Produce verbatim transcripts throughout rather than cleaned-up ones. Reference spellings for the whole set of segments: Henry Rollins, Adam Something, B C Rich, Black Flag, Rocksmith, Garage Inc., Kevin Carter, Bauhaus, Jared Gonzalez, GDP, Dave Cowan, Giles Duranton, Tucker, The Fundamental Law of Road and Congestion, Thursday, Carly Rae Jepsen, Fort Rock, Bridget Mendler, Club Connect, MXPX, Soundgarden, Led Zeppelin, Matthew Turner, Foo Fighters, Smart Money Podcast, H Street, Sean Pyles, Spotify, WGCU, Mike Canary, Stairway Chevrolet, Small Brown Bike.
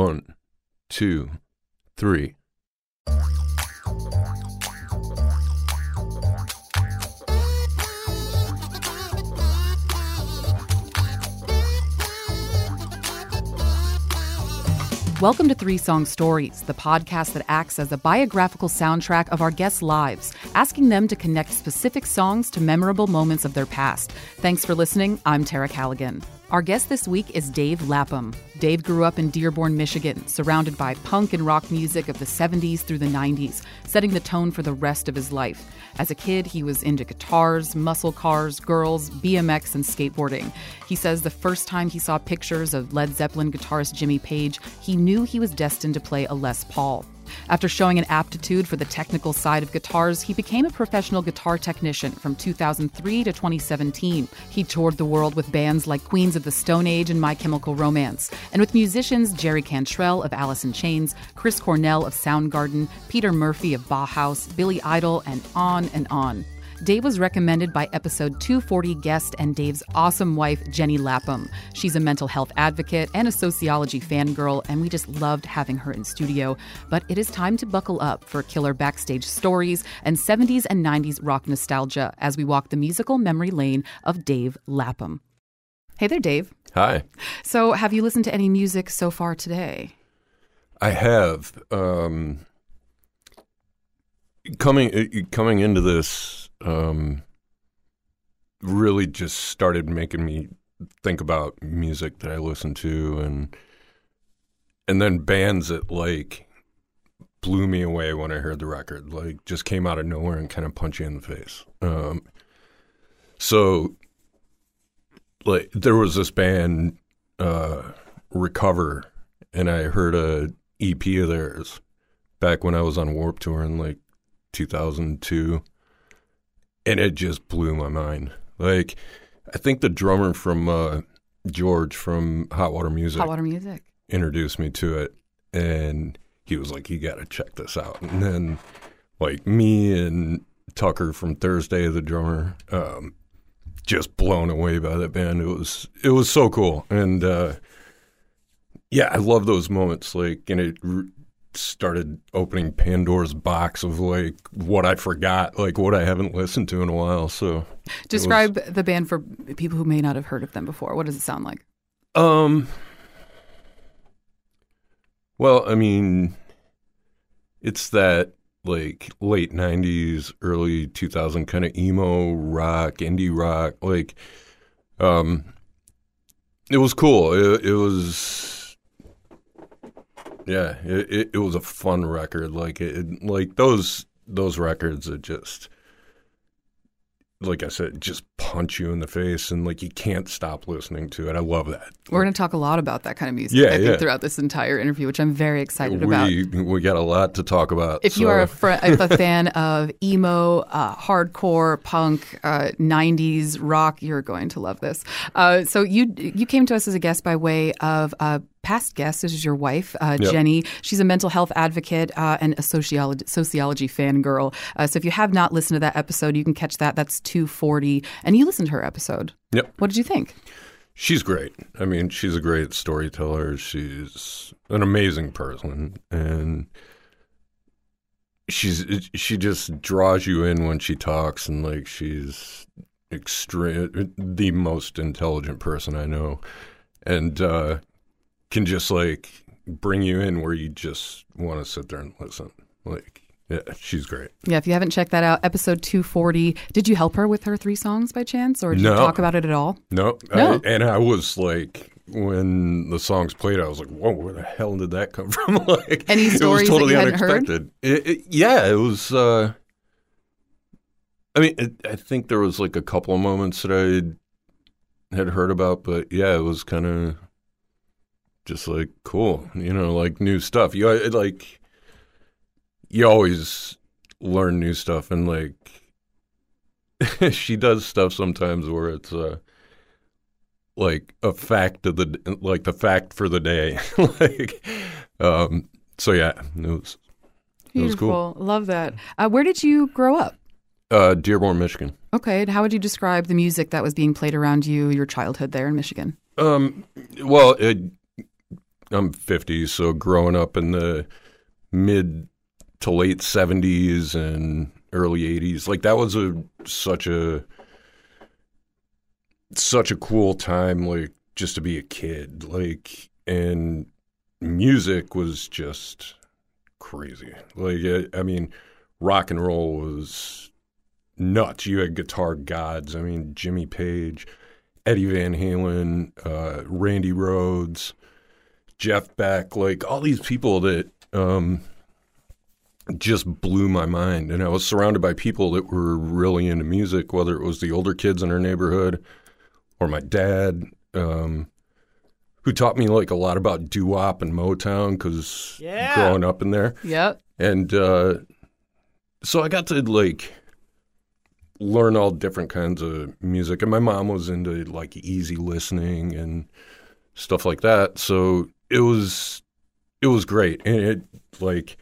One, two, three. Welcome to Three Song Stories, the podcast that acts as a biographical soundtrack of our guests' lives, asking them to connect specific songs to memorable moments of their past. Thanks for listening. I'm Tara Callaghan. Our guest this week is Dave Lapham. Dave grew up in Dearborn, Michigan, surrounded by punk and rock music of the seventies through the nineties, setting the tone for the rest of his life. As a kid, he was into guitars, muscle cars, girls, B M X, and skateboarding. He says the first time he saw pictures of Led Zeppelin guitarist Jimmy Page, he knew he was destined to play a Les Paul. After showing an aptitude for the technical side of guitars, he became a professional guitar technician from two thousand three to twenty seventeen. He toured the world with bands like Queens of the Stone Age and My Chemical Romance, and with musicians Jerry Cantrell of Alice in Chains, Chris Cornell of Soundgarden, Peter Murphy of Bauhaus, Billy Idol, and on and on. Dave was recommended by episode two forty guest and Dave's awesome wife, Jenny Lapham. She's a mental health advocate and a sociology fangirl, and we just loved having her in studio. But it is time to buckle up for killer backstage stories and seventies and nineties rock nostalgia as we walk the musical memory lane of Dave Lapham. Hey there, Dave. Hi. So have you listened to any music so far today? I have. Um, coming, coming into this... Um, really just started making me think about music that I listen to, and and then bands that like blew me away when I heard the record, like just came out of nowhere and kind of punch you in the face. Um, so like there was this band, uh, Recover, and I heard a E P of theirs back when I was on Warped Tour in like two thousand two. And it just blew my mind. Like, I think the drummer from uh, George from Hot Water Music, Hot Water Music introduced me to it, and he was like, "You got to check this out." And then, like me and Tucker from Thursday, the drummer, um, just blown away by that band. It was it was so cool, and uh, yeah, I love those moments. Like, and it. Re- started opening Pandora's box of like what I forgot, like what I haven't listened to in a while. So describe was... the band for people who may not have heard of them before. What does it sound like? Um, well, I mean, it's that like late nineties, early two thousand kind of emo rock, indie rock. Like, um, it was cool. It, it was. Yeah, it, it, it was a fun record. Like it, like those those records that just, like I said, just punch you in the face, and like you can't stop listening to it. I love that. We're going to talk a lot about that kind of music, yeah, I think, yeah. throughout this entire interview, which I'm very excited we, about. We got a lot to talk about. If so. you are a, fr- if a fan of emo, uh, hardcore, punk, uh, nineties rock, you're going to love this. Uh, so you you came to us as a guest by way of... Uh, past guest, this is your wife, uh, yep. Jenny. She's a mental health advocate uh, and a sociology, sociology fangirl. Uh, so if you have not listened to that episode, you can catch that. That's two forty. And you listened to her episode. Yep. What did you think? She's great. I mean, she's a great storyteller. She's an amazing person. And she's she just draws you in when she talks. And, like, she's extreme, the most intelligent person I know. And, uh can just, like, bring you in where you just want to sit there and listen. Like, yeah, she's great. Yeah, if you haven't checked that out, episode two forty. Did you help her with her three songs by chance, or did no. you talk about it at all? No. no. I, and I was, like, when the songs played, I was like, whoa, where the hell did that come from? Like, any stories it was totally that you hadn't unexpected. Heard? It, it, yeah, it was, uh, I mean, it, I think there was, like, a couple of moments that I had heard about, but, yeah, it was kind of... just like cool, you know, like new stuff. You like you always learn new stuff, and like she does stuff sometimes where it's uh, like a fact of the like the fact for the day. like, um, so yeah, it was it Beautiful. was cool. Love that. Uh, where did you grow up? Uh, Dearborn, Michigan. Okay, and how would you describe the music that was being played around you, your childhood there in Michigan? Um, well. It, I'm fifty, so growing up in the mid to late seventies and early eighties, like that was a such a such a cool time, like just to be a kid, like, and music was just crazy. Like, I mean, rock and roll was nuts. You had guitar gods. I mean, Jimmy Page, Eddie Van Halen, uh, Randy Rhoads, Jeff Beck, like all these people that um, just blew my mind. And I was surrounded by people that were really into music, whether it was the older kids in our neighborhood or my dad, um, who taught me like a lot about doo-wop and Motown because yeah. growing up in there. Yep. And uh, so I got to like learn all different kinds of music. And my mom was into like easy listening and stuff like that. So it was it was great. And it like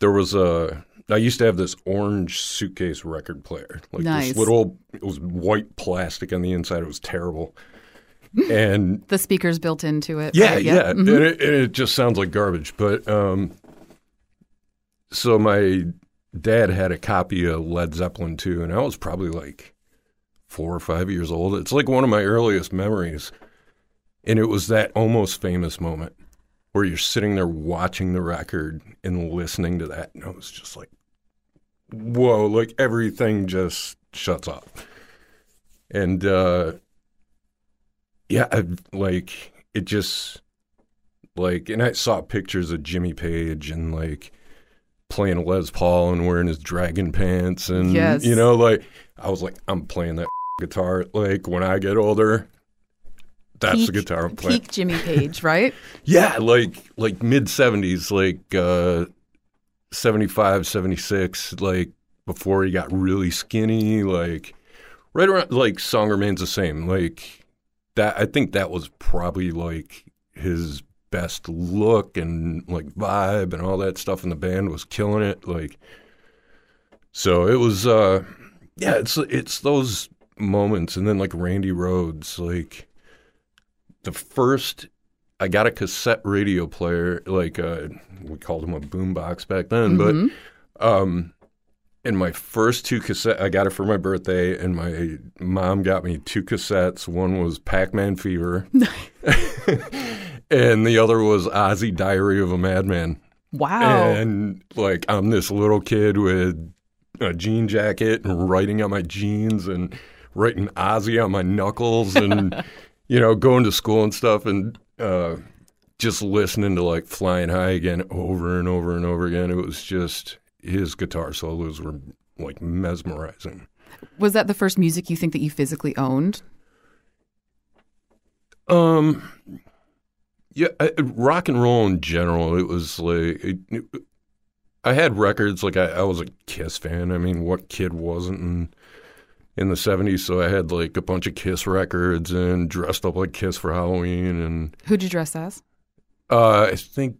there was a I used to have this orange suitcase record player. Like nice. This little it was white plastic on the inside. It was terrible. And the speakers built into it. Yeah, right? yeah. yeah. Mm-hmm. And it, it just sounds like garbage. But um, so my dad had a copy of Led Zeppelin two, and I was probably like four or five years old. It's like one of my earliest memories. And it was that almost famous moment where you're sitting there watching the record and listening to that. And I was just like, whoa, like everything just shuts off. And, uh, yeah, I, like it just like, and I saw pictures of Jimmy Page and like playing Les Paul and wearing his dragon pants. And, yes. you know, like I was like, I'm playing that guitar. Like when I get older, that's peak, the guitar I'm playing. Peak Jimmy Page, right? yeah, like like mid-seventies, like uh, seventy-five, seventy-six, like before he got really skinny, like right around, like Song Remains the Same, like. That I think that was probably like his best look and like vibe and all that stuff, and the band was killing it. Like, so it was, uh, yeah, it's it's those moments, and then like Randy Rhoads, like the first I got a cassette radio player, like uh, we called them a boombox back then, mm-hmm. but um, and my first two cassettes, I got it for my birthday, and my mom got me two cassettes. One was Pac-Man Fever, and the other was Ozzy Diary of a Madman. Wow. And, like, I'm this little kid with a jean jacket and writing on my jeans and writing Ozzy on my knuckles and, you know, going to school and stuff and uh, just listening to, like, Flying High again over and over and over again. It was just... His guitar solos were, like, mesmerizing. Was that the first music you think that you physically owned? Um, yeah, I, rock and roll in general, it was, like, it, it, I had records. Like, I, I was a Kiss fan. I mean, what kid wasn't in, in the seventies? So I had, like, a bunch of Kiss records and dressed up like Kiss for Halloween. And who'd you dress as? Uh, I think.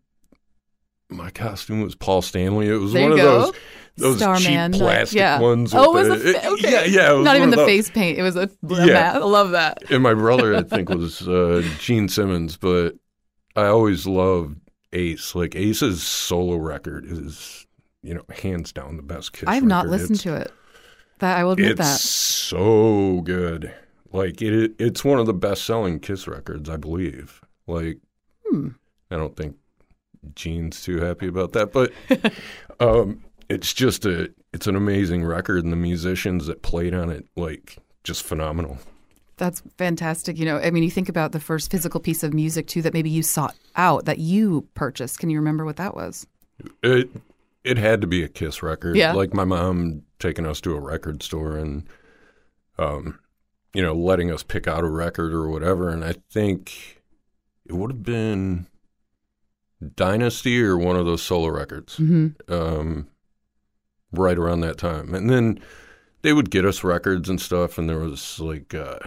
My costume was Paul Stanley. It was there one of go. those, those cheap man. plastic yeah. ones. Oh, it was the, a fa- okay. Yeah, yeah. It was Not even the those. face paint. It was a yeah. I love that. And my brother, I think, was uh, Gene Simmons, but I always loved Ace. Like, Ace's solo record is, you know, hands down the best Kiss record. I have not record. listened it's, to it. That I will admit it's that. It's so good. Like, it, it, it's one of the best-selling Kiss records, I believe. Like, hmm. I don't think Gene's too happy about that, but um, it's just a it's an amazing record, and the musicians that played on it, like, just phenomenal. That's fantastic. You know, I mean, you think about the first physical piece of music too that maybe you sought out, that you purchased. Can you remember what that was? It it had to be a Kiss record. Yeah. Like my mom taking us to a record store and um, you know, letting us pick out a record or whatever, and I think it would have been Dynasty or one of those solo records, mm-hmm. um, right around that time. And then they would get us records and stuff, and there was, like, uh,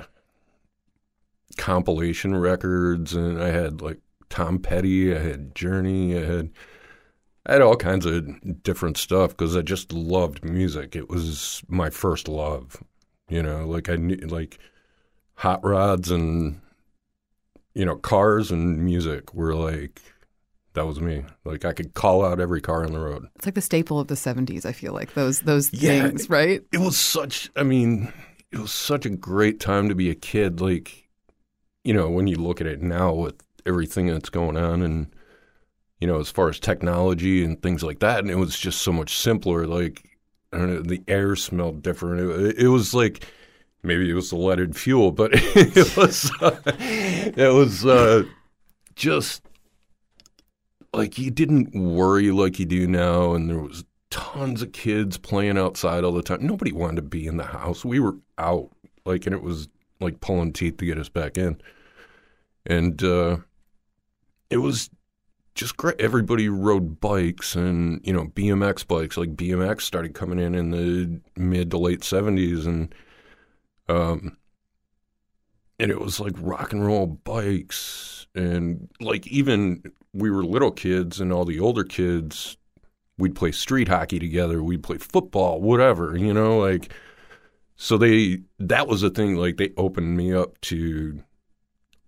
compilation records, and I had, like, Tom Petty, I had Journey, I had, I had all kinds of different stuff because I just loved music. It was my first love, you know, like, I knew, like, Hot Rods and you know, cars and music were like, that was me. Like, I could call out every car on the road. It's like the staple of the seventies, I feel like, those those yeah, things, right? It was such, I mean, it was such a great time to be a kid. Like, you know, when you look at it now with everything that's going on and, you know, as far as technology and things like that, and it was just so much simpler. Like, I don't know, the air smelled different. It, it was like, maybe it was the leaded fuel, but it was, uh, it was uh, just... Like, you didn't worry like you do now, and there was tons of kids playing outside all the time. Nobody wanted to be in the house. We were out, like, and it was, like, pulling teeth to get us back in. And uh, it was just great. Everybody rode bikes and, you know, B M X bikes. Like, B M X started coming in in the mid to late seventies, and um, and it was, like, rock and roll bikes. And, like, even... we were little kids, and all the older kids, we'd play street hockey together. We'd play football, whatever, you know, like, so they, that was the thing, like, they opened me up to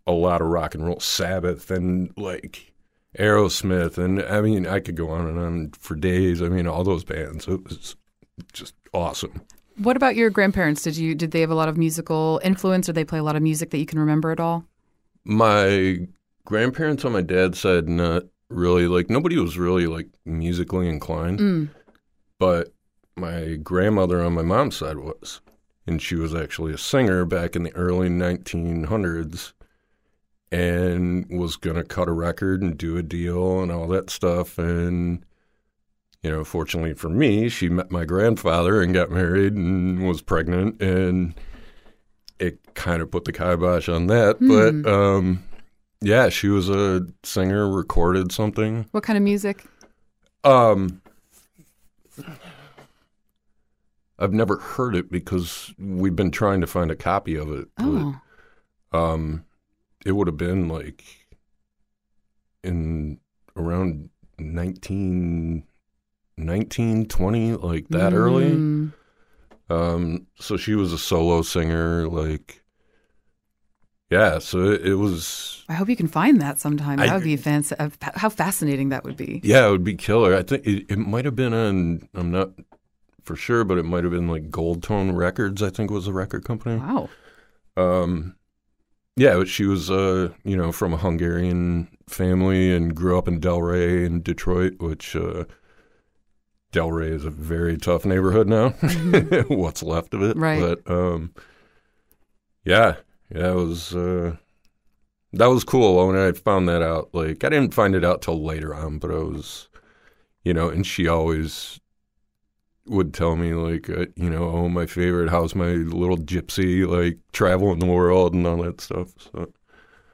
a lot of rock and roll, Sabbath and, like, Aerosmith. And, I mean, I could go on and on for days. I mean, all those bands. It was just awesome. What about your grandparents? Did you, did they have a lot of musical influence, or they play a lot of music that you can remember at all? My grandparents on my dad's side, not really. Like, nobody was really, like, musically inclined. Mm. But my grandmother on my mom's side was. And she was actually a singer back in the early nineteen hundreds and was going to cut a record and do a deal and all that stuff. And, you know, fortunately for me, she met my grandfather and got married and was pregnant. And it kind of put the kibosh on that. Mm. But... um yeah, she was a singer, recorded something. What kind of music? Um, I've never heard it because we've been trying to find a copy of it. Oh. But, um, it would have been like in around nineteen, nineteen, twenty, like that mm. early. Um, so she was a solo singer, like... yeah, so it, it was... I hope you can find that sometime. That I, would be fantastic. How fascinating that would be. Yeah, it would be killer. I think it, it might have been on, I'm not for sure, but it might have been like Gold Tone Records, I think was the record company. Wow. Um, yeah, she was, uh, you know, from a Hungarian family and grew up in Delray in Detroit, which uh, Delray is a very tough neighborhood now. Mm-hmm. What's left of it. Right. But, um, yeah. Yeah, that was, uh, that was cool when I found that out. Like, I didn't find it out till later on, but I was, you know, and she always would tell me, like, uh, you know, oh, my favorite, how's my little gypsy, like, traveling the world and all that stuff. So.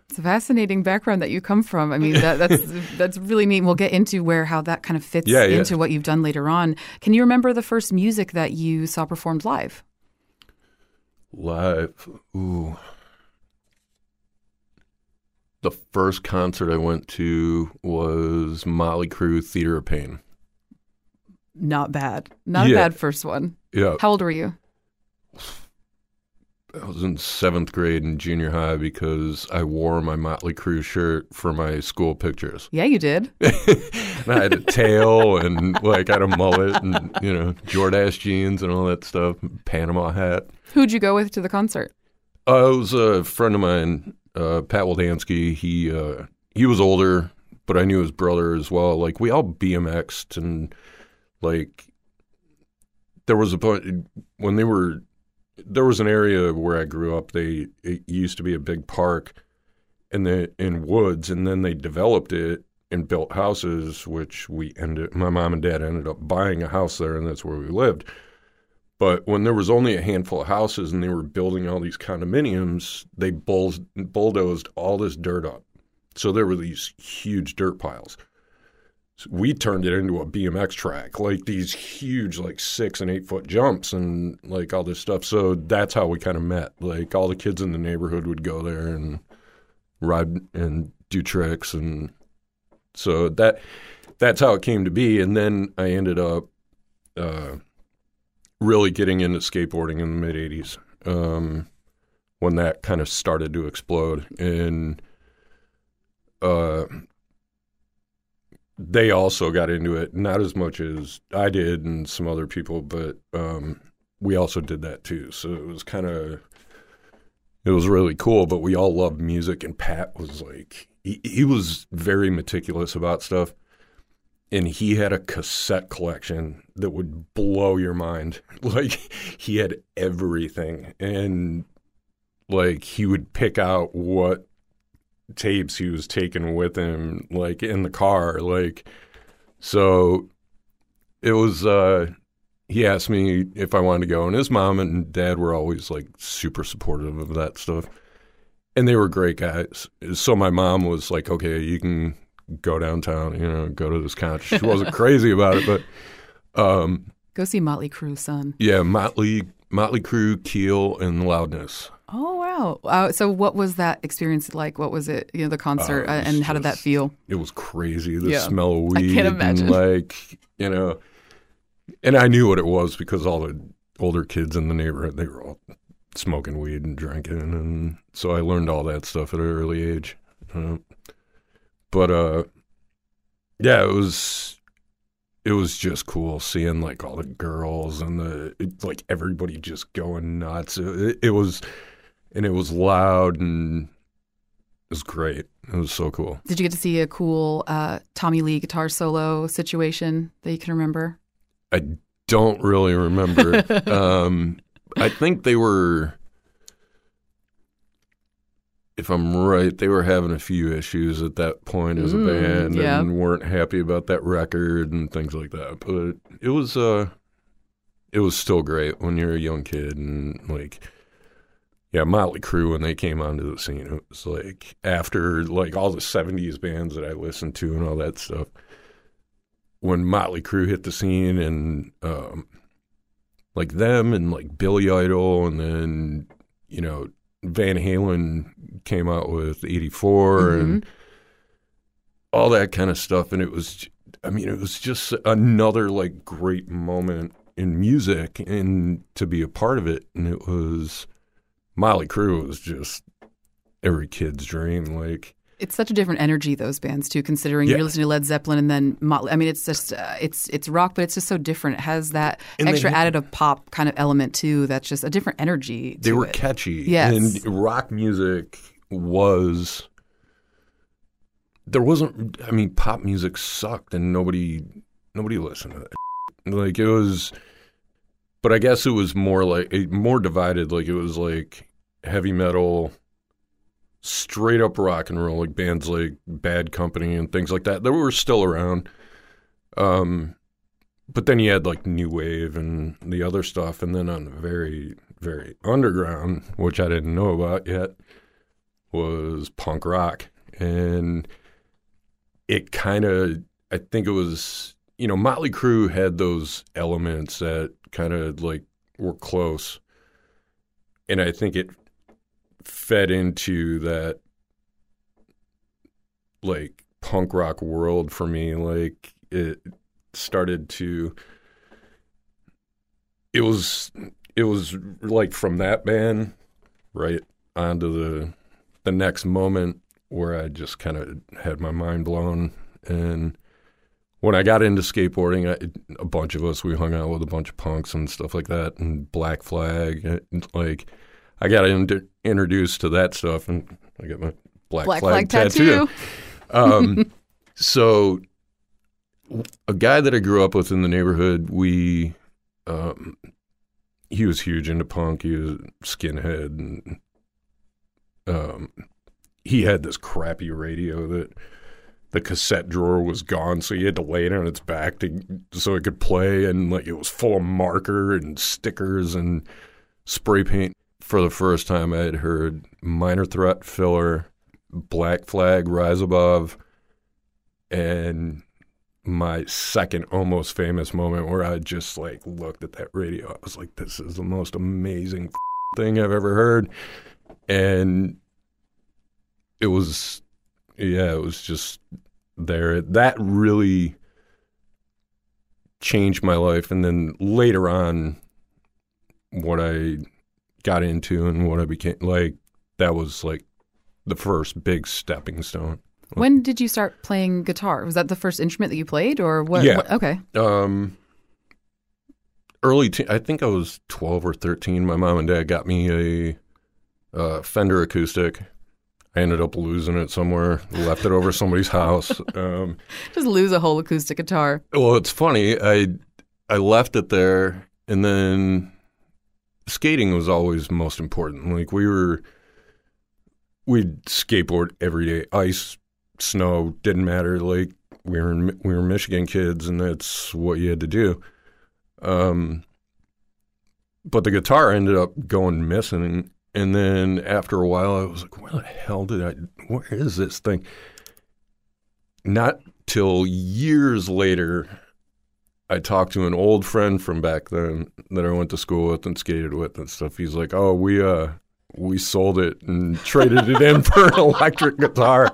It's a fascinating background that you come from. I mean, that, that's that's really neat. We'll get into where, how that kind of fits yeah, yeah. into what you've done later on. Can you remember the first music that you saw performed live? Live? Ooh. The first concert I went to was Motley Crue, Theater of Pain. Not bad. Not yeah. a bad first one. Yeah. How old were you? I was in seventh grade in junior high because I wore my Motley Crue shirt for my school pictures. Yeah, you did. And I had a tail and, like, I had a mullet and, you know, Jordache jeans and all that stuff, Panama hat. Who'd you go with to the concert? Uh, it was a friend of mine. Uh, Pat Waldansky, he uh, he was older, but I knew his brother as well. Like, we all B M X'd, and, like, there was a point when they were, there was an area where I grew up. They, it used to be a big park in the in woods, and then they developed it and built houses, which we ended, my mom and dad ended up buying a house there, and that's where we lived. But when there was only a handful of houses and they were building all these condominiums, they bull- bulldozed all this dirt up. So there were these huge dirt piles. So we turned it into a B M X track, like these huge, like six and eight foot jumps and like all this stuff. So that's how we kind of met. Like, all the kids in the neighborhood would go there and ride and do tricks. And so that that's how it came to be. And then I ended up... Uh, really getting into skateboarding in the mid eighties um, when that kind of started to explode. And uh, they also got into it, not as much as I did and some other people, but um, we also did that too. So it was kind of, it was really cool, but we all loved music, and Pat was like, he, he was very meticulous about stuff. And he had a cassette collection that would blow your mind. Like, he had everything. And, like, he would pick out what tapes he was taking with him, like, in the car. Like, so it was, uh, he asked me if I wanted to go. And his mom and dad were always, like, super supportive of that stuff. And they were great guys. So my mom was like, okay, you can go downtown, you know, go to this concert. She wasn't crazy about it, but um, go see Motley Crue, son. Yeah, Motley, Motley Crue, Keel, and Loudness. Oh wow! Uh, so, what was that experience like? What was it? You know, the concert, uh, uh, and just, how did that feel? It was crazy. The yeah. smell of weed. I can't imagine. And like, you know, and I knew what it was because all the older kids in the neighborhood, they were all smoking weed and drinking, and so I learned all that stuff at an early age. Uh, But, uh, yeah, it was it was just cool seeing, like, all the girls and, the it, like, everybody just going nuts. It, it was – and it was loud and it was great. It was so cool. Did you get to see a cool uh, Tommy Lee guitar solo situation that you can remember? I don't really remember. um, I think they were – if I'm right, they were having a few issues at that point as a mm, band yeah. and weren't happy about that record and things like that. But it was uh, it was still great when you're a young kid. And, like, yeah, Motley Crue, when they came onto the scene, it was, like, after, like, all the seventies bands that I listened to and all that stuff, when Motley Crue hit the scene and, um, like, them and, like, Billy Idol and then, you know, Van Halen came out with eighty-four mm-hmm. and all that kind of stuff. And it was, I mean, it was just another, like, great moment in music and to be a part of it. And it was, Motley Crue was just every kid's dream. Like, it's such a different energy, those bands, too, considering yeah. you're listening to Led Zeppelin and then Motley. I mean, it's just, uh, it's it's rock, but it's just so different. It has that and extra they, added of pop kind of element, too, that's just a different energy to They were it. catchy. Yes. And rock music was, there wasn't, I mean, pop music sucked and nobody, nobody listened to that. Like, it was, but I guess it was more like, more divided. Like, it was like heavy metal, straight up rock and roll, like bands like Bad Company and things like that. They were still around. Um, but then you had like new wave and the other stuff. And then on the very, very underground, which I didn't know about yet, was punk rock. And it kind of, I think it was, you know, Motley Crue had those elements that kind of like were close. And I think it fed into that, like, punk rock world for me. Like, it started to, it was, it was like from that band right onto the, the next moment where I just kind of had my mind blown. And when I got into skateboarding, I, a bunch of us, we hung out with a bunch of punks and stuff like that, and Black Flag, and, like, I got in- introduced to that stuff, and I got my Black, Black Flag, flag tattoo. tattoo. Um, so a guy that I grew up with in the neighborhood, we um, he was huge into punk. He was a skinhead. And, um, he had this crappy radio that the cassette drawer was gone, so you had to lay it on its back to, so it could play, and like it was full of marker and stickers and spray paint. For the first time, I had heard Minor Threat, Filler, Black Flag, Rise Above, and my second almost famous moment where I just, like, looked at that radio. I was like, this is the most amazing f- thing I've ever heard. And it was, yeah, it was just there. That really changed my life. And then later on, what I got into and what I became, like, that was like the first big stepping stone. When did you start playing guitar? Was that the first instrument that you played, or what? Yeah. What, okay. Um, early, te- I think I was twelve or thirteen. My mom and dad got me a uh, Fender acoustic. I ended up losing it somewhere. Left it over somebody's house. Um, Just lose a whole acoustic guitar. Well, it's funny. I I left it there, and then skating was always most important. Like we were, we'd skateboard every day. Ice, snow, didn't matter. Like we were in, we were Michigan kids, and that's what you had to do. Um, but the guitar ended up going missing. And then after a while, I was like, where the hell did I – where is this thing? Not till years later, I talked to an old friend from back then that I went to school with and skated with and stuff. He's like, oh, we uh, we sold it and traded it in for an electric guitar.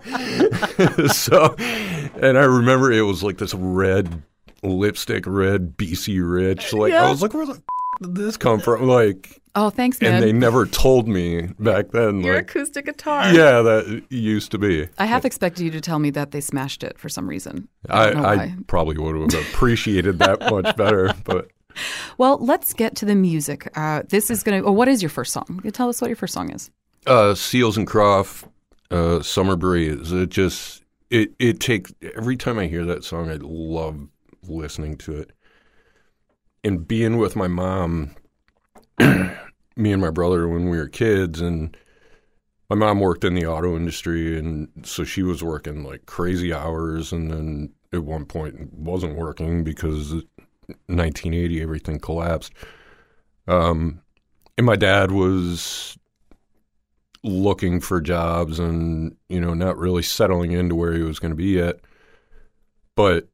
So, and I remember it was like this red lipstick, red B C Rich. Like yeah. I was like, where the f- did this come from? Like – oh, thanks, man. And they never told me back then. Your like, acoustic guitar. Yeah, that used to be. I half expected you to tell me that they smashed it for some reason. I, I, I probably would have appreciated that much better. But well, let's get to the music. Uh, this is going to – oh, what is your first song? You can tell us what your first song is. Uh, Seals and Crofts, uh, Summer Breeze. It just it, – it takes – every time I hear that song, I love listening to it. And being with my mom – me and my brother when we were kids, and my mom worked in the auto industry, and so she was working like crazy hours, and then at one point wasn't working because nineteen eighty everything collapsed. Um, and my dad was looking for jobs and, you know, not really settling into where he was going to be at. But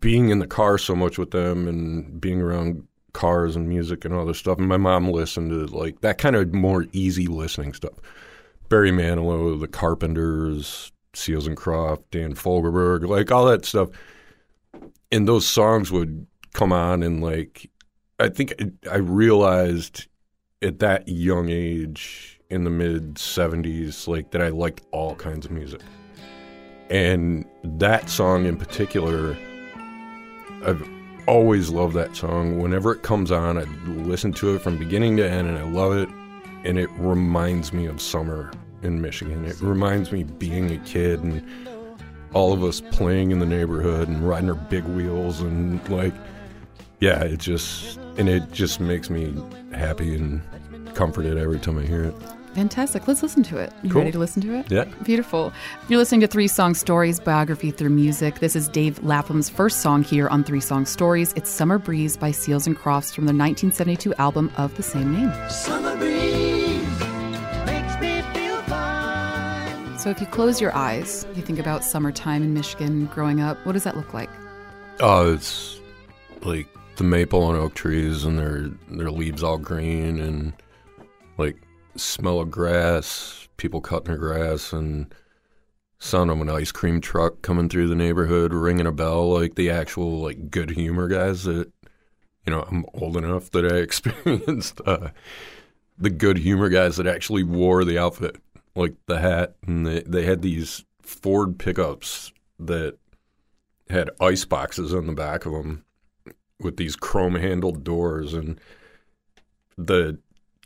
being in the car so much with them and being around cars and music and all this stuff. And my mom listened to like that kind of more easy listening stuff. Barry Manilow, the Carpenters, Seals and Crofts, Dan Fogelberg, like all that stuff. And those songs would come on, and like I think I realized at that young age in the mid seventies, like that I liked all kinds of music. And that song in particular, I've always love that song. Whenever it comes on, I listen to it from beginning to end, and I love it. And it reminds me of summer in Michigan. It reminds me of being a kid and all of us playing in the neighborhood and riding our big wheels and like, yeah, it just and it just makes me happy and comforted every time I hear it. Fantastic. Let's listen to it. You cool. Ready to listen to it? Yeah. Beautiful. You're listening to Three Song Stories, Biography Through Music. This is Dave Lapham's first song here on Three Song Stories. It's Summer Breeze by Seals and Crofts from their nineteen seventy-two album of the same name. Summer breeze makes me feel fine. So if you close your eyes, you think about summertime in Michigan growing up, what does that look like? Oh, uh, it's like the maple and oak trees and their, their leaves all green and like smell of grass, people cutting their grass, and sound of an ice cream truck coming through the neighborhood, ringing a bell, like the actual like Good Humor guys that, you know, I'm old enough that I experienced uh, the Good Humor guys that actually wore the outfit, like the hat, and they, they had these Ford pickups that had ice boxes on the back of them with these chrome-handled doors, and the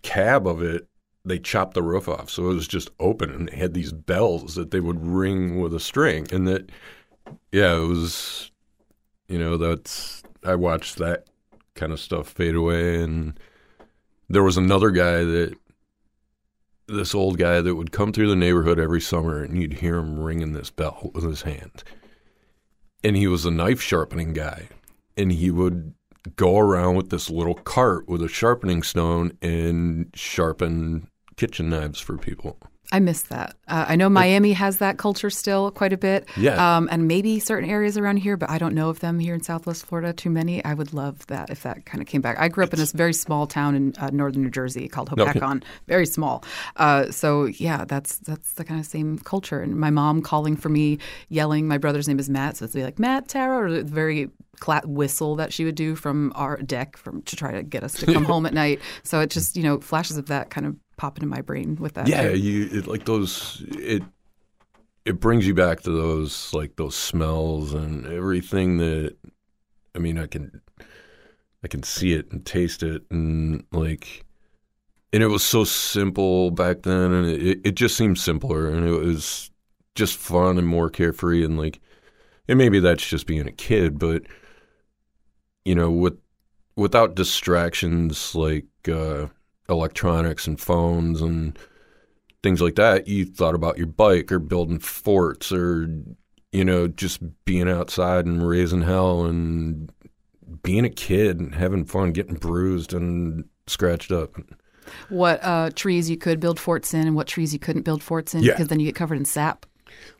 cab of it, they chopped the roof off, so it was just open, and they had these bells that they would ring with a string, and that, yeah, it was, you know, that's, I watched that kind of stuff fade away, and there was another guy that, this old guy that would come through the neighborhood every summer, and you'd hear him ringing this bell with his hand, and he was a knife sharpening guy, and he would go around with this little cart with a sharpening stone and sharpen kitchen knives for people. I miss that. Uh, I know Miami it, has that culture still quite a bit. Yeah. Um, and maybe certain areas around here, but I don't know of them here in Southwest Florida too many. I would love that if that kind of came back. I grew up in this very small town in uh, northern New Jersey called Hopatcon. No. Very small. Uh, so, yeah, that's that's the kind of same culture. And my mom calling for me, yelling. My brother's name is Matt, so it's be like, Matt, Tara, or the very clat whistle that she would do from our deck from to try to get us to come home at night. So it just, you know, flashes of that kind of pop into my brain with that. Yeah, you it, like those. It it brings you back to those, like, those smells and everything that, I mean, I can, I can see it and taste it, and like, and it was so simple back then, and it, it just seemed simpler, and it was just fun and more carefree, and like, and maybe that's just being a kid, but, you know, with without distractions like uh, electronics and phones and things like that, you thought about your bike or building forts or, you know, just being outside and raising hell and being a kid and having fun, getting bruised and scratched up. What uh, trees you could build forts in and what trees you couldn't build forts in, yeah. Because then you get covered in sap.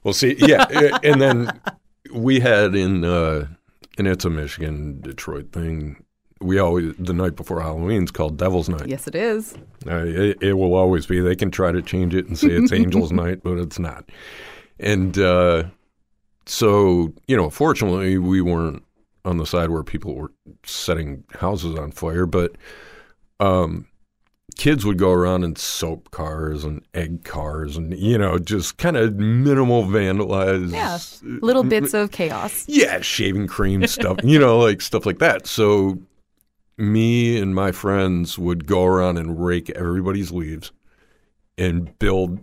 Well, see, yeah. And then we had in, uh, and it's a Michigan, Detroit thing, we always, the night before Halloween's called Devil's Night. Yes, it is. Uh, it, it will always be. They can try to change it and say it's Angel's Night, but it's not. And uh, so, you know, fortunately, we weren't on the side where people were setting houses on fire, but um, kids would go around in soap cars and egg cars and, you know, just kind of minimal vandalized. Yeah, little bits of chaos. Yeah, shaving cream stuff, you know, like stuff like that. So me and my friends would go around and rake everybody's leaves and build,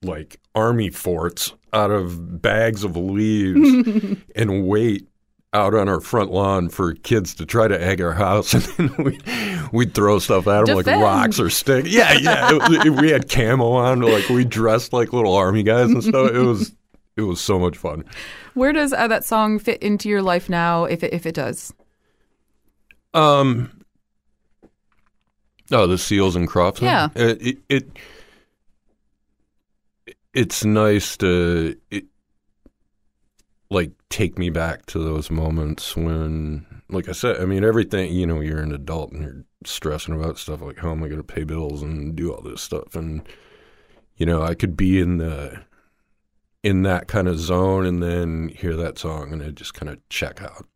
like, army forts out of bags of leaves and wait out on our front lawn for kids to try to egg our house. And then we, we'd throw stuff at them, Defend. like rocks or sticks. Yeah, yeah. It, it, we had camo on. Like, we dressed like little army guys and stuff. It was it was so much fun. Where does uh, that song fit into your life now, if it, if it does? Um. Oh, the Seals and Crofts. Yeah. It, it, it it's nice to it, like take me back to those moments when, like I said, I mean everything. You know, you're an adult and you're stressing about stuff like how am I going to pay bills and do all this stuff, and you know I could be in the in that kind of zone and then hear that song and I just kind of check out,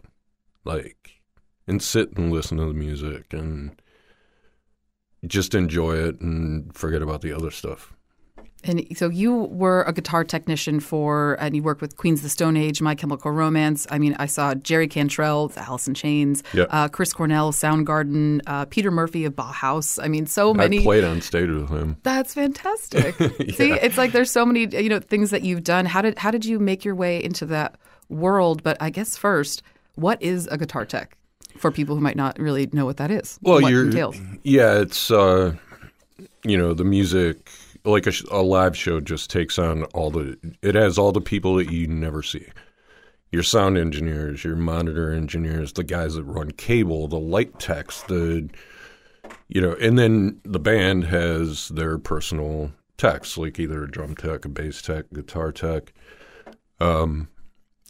like. And sit and listen to the music and just enjoy it and forget about the other stuff. And so you were a guitar technician for, and you worked with Queens of the Stone Age, My Chemical Romance. I mean, I saw Jerry Cantrell, Alice in Chains, yep. uh, Chris Cornell, Soundgarden, uh, Peter Murphy of Bauhaus. I mean, so many. I played on stage with him. That's fantastic. Yeah. See, it's like there's so many, you know, things that you've done. How did how did you make your way into that world? But I guess first, what is a guitar tech? For people who might not really know what that is. Well, what you're, entails. Yeah, it's, uh, you know, the music, like a, sh- a live show just takes on all the, it has all the people that you never see. Your sound engineers, your monitor engineers, the guys that run cable, the light techs, the, you know, and then the band has their personal techs, like either a drum tech, a bass tech, guitar tech, um,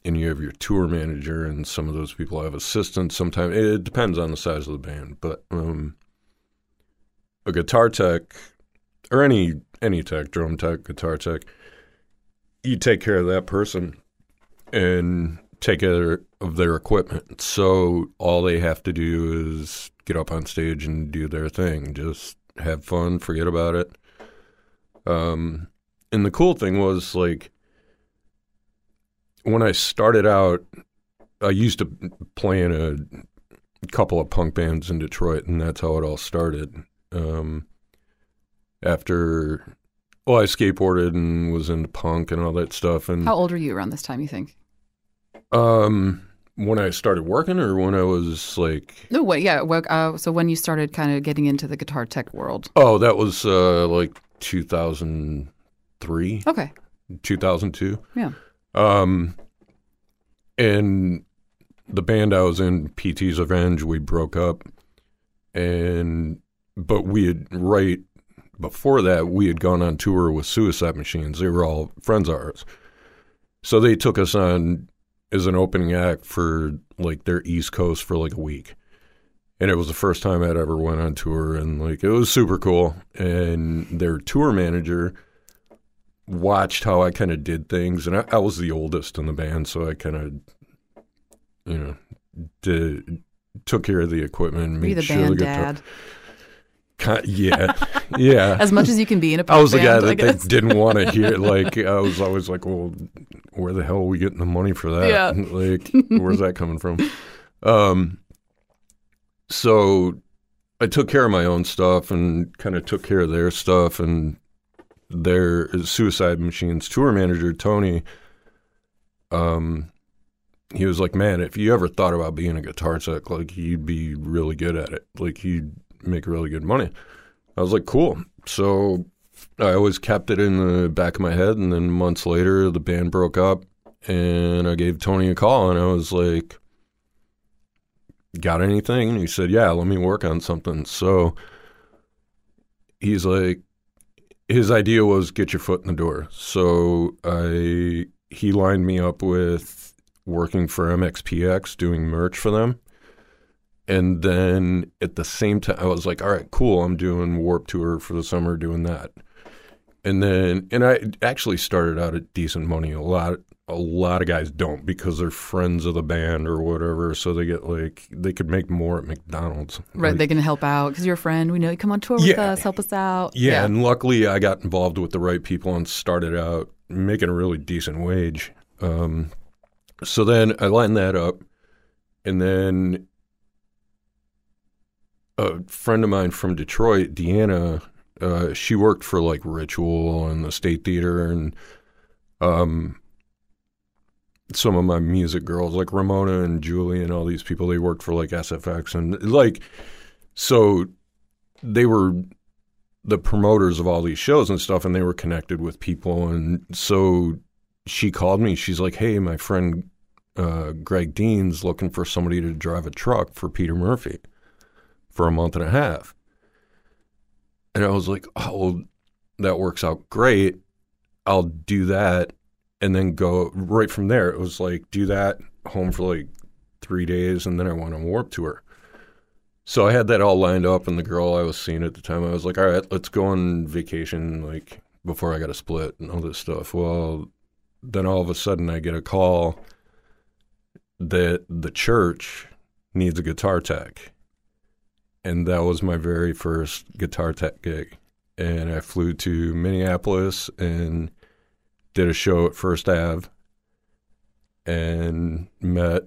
and you have your tour manager, and some of those people have assistants sometimes. It depends on the size of the band. But um, a guitar tech, or any any tech, drum tech, guitar tech, you take care of that person and take care of their equipment. So all they have to do is get up on stage and do their thing. Just have fun, forget about it. Um, and the cool thing was, like, when I started out, I used to play in a couple of punk bands in Detroit, and that's how it all started. Um, after, well, I skateboarded and was into punk and all that stuff. And how old were you around this time, you think? Um, when I started working or when I was like... No, what, yeah. Uh, so when you started kind of getting into the guitar tech world. Oh, that was uh, like two thousand three. Okay. two thousand two. Yeah. Um, and the band I was in, P T's Revenge, we broke up, and, but we had, right before that, we had gone on tour with Suicide Machines. They were all friends of ours. So they took us on as an opening act for, like, their East Coast for, like, a week. And it was the first time I'd ever went on tour, and, like, it was super cool. And their tour manager watched how I kind of did things, and I, I was the oldest in the band, so I kind of, you know, did, took care of the equipment. Were you the sure band the guitar- dad? Kind, yeah, yeah. As much as you can be in a pop band. I was the guy that they didn't want to hear. Like I was always like, well, where the hell are we getting the money for that? Yeah. Like, where's that coming from? Um, so I took care of my own stuff and kind of took care of their stuff. And their Suicide Machines tour manager, Tony, um, he was like, man, if you ever thought about being a guitar tech, like, you'd be really good at it. Like, you'd make really good money. I was like, cool. So I always kept it in the back of my head, and then months later the band broke up and I gave Tony a call and I was like, got anything? And he said, yeah, let me work on something. So he's like, his idea was get your foot in the door. So I he lined me up with working for M X P X, doing merch for them. And then at the same time, I was like, all right, cool, I'm doing Warped Tour for the summer, doing that. And then, and I actually started out at decent money. A lot, a lot of guys don't, because they're friends of the band or whatever. So they get like, they could make more at McDonald's. Right, like, they can help out because you're a friend. We know you come on tour with yeah, us, help us out. Yeah, yeah, and luckily I got involved with the right people and started out making a really decent wage. Um, so then I lined that up, and then a friend of mine from Detroit, Deanna, uh, she worked for like Ritual and the State Theater and um, some of my music girls, like Ramona and Julie and all these people, they worked for like S F X. And like, so they were the promoters of all these shows and stuff, and they were connected with people. And so she called me. She's like, hey, my friend uh, Greg Dean's looking for somebody to drive a truck for Peter Murphy for a month and a half. And I was like, oh, well, that works out great. I'll do that. And then go right from there. It was like, do that, home for like three days. And then I went on Warped Tour. So I had that all lined up. And the girl I was seeing at the time, I was like, all right, let's go on vacation, like before I got a split and all this stuff. Well, then all of a sudden I get a call that the church needs a guitar tech. And that was my very first guitar tech gig. And I flew to Minneapolis and did a show at First Ave and met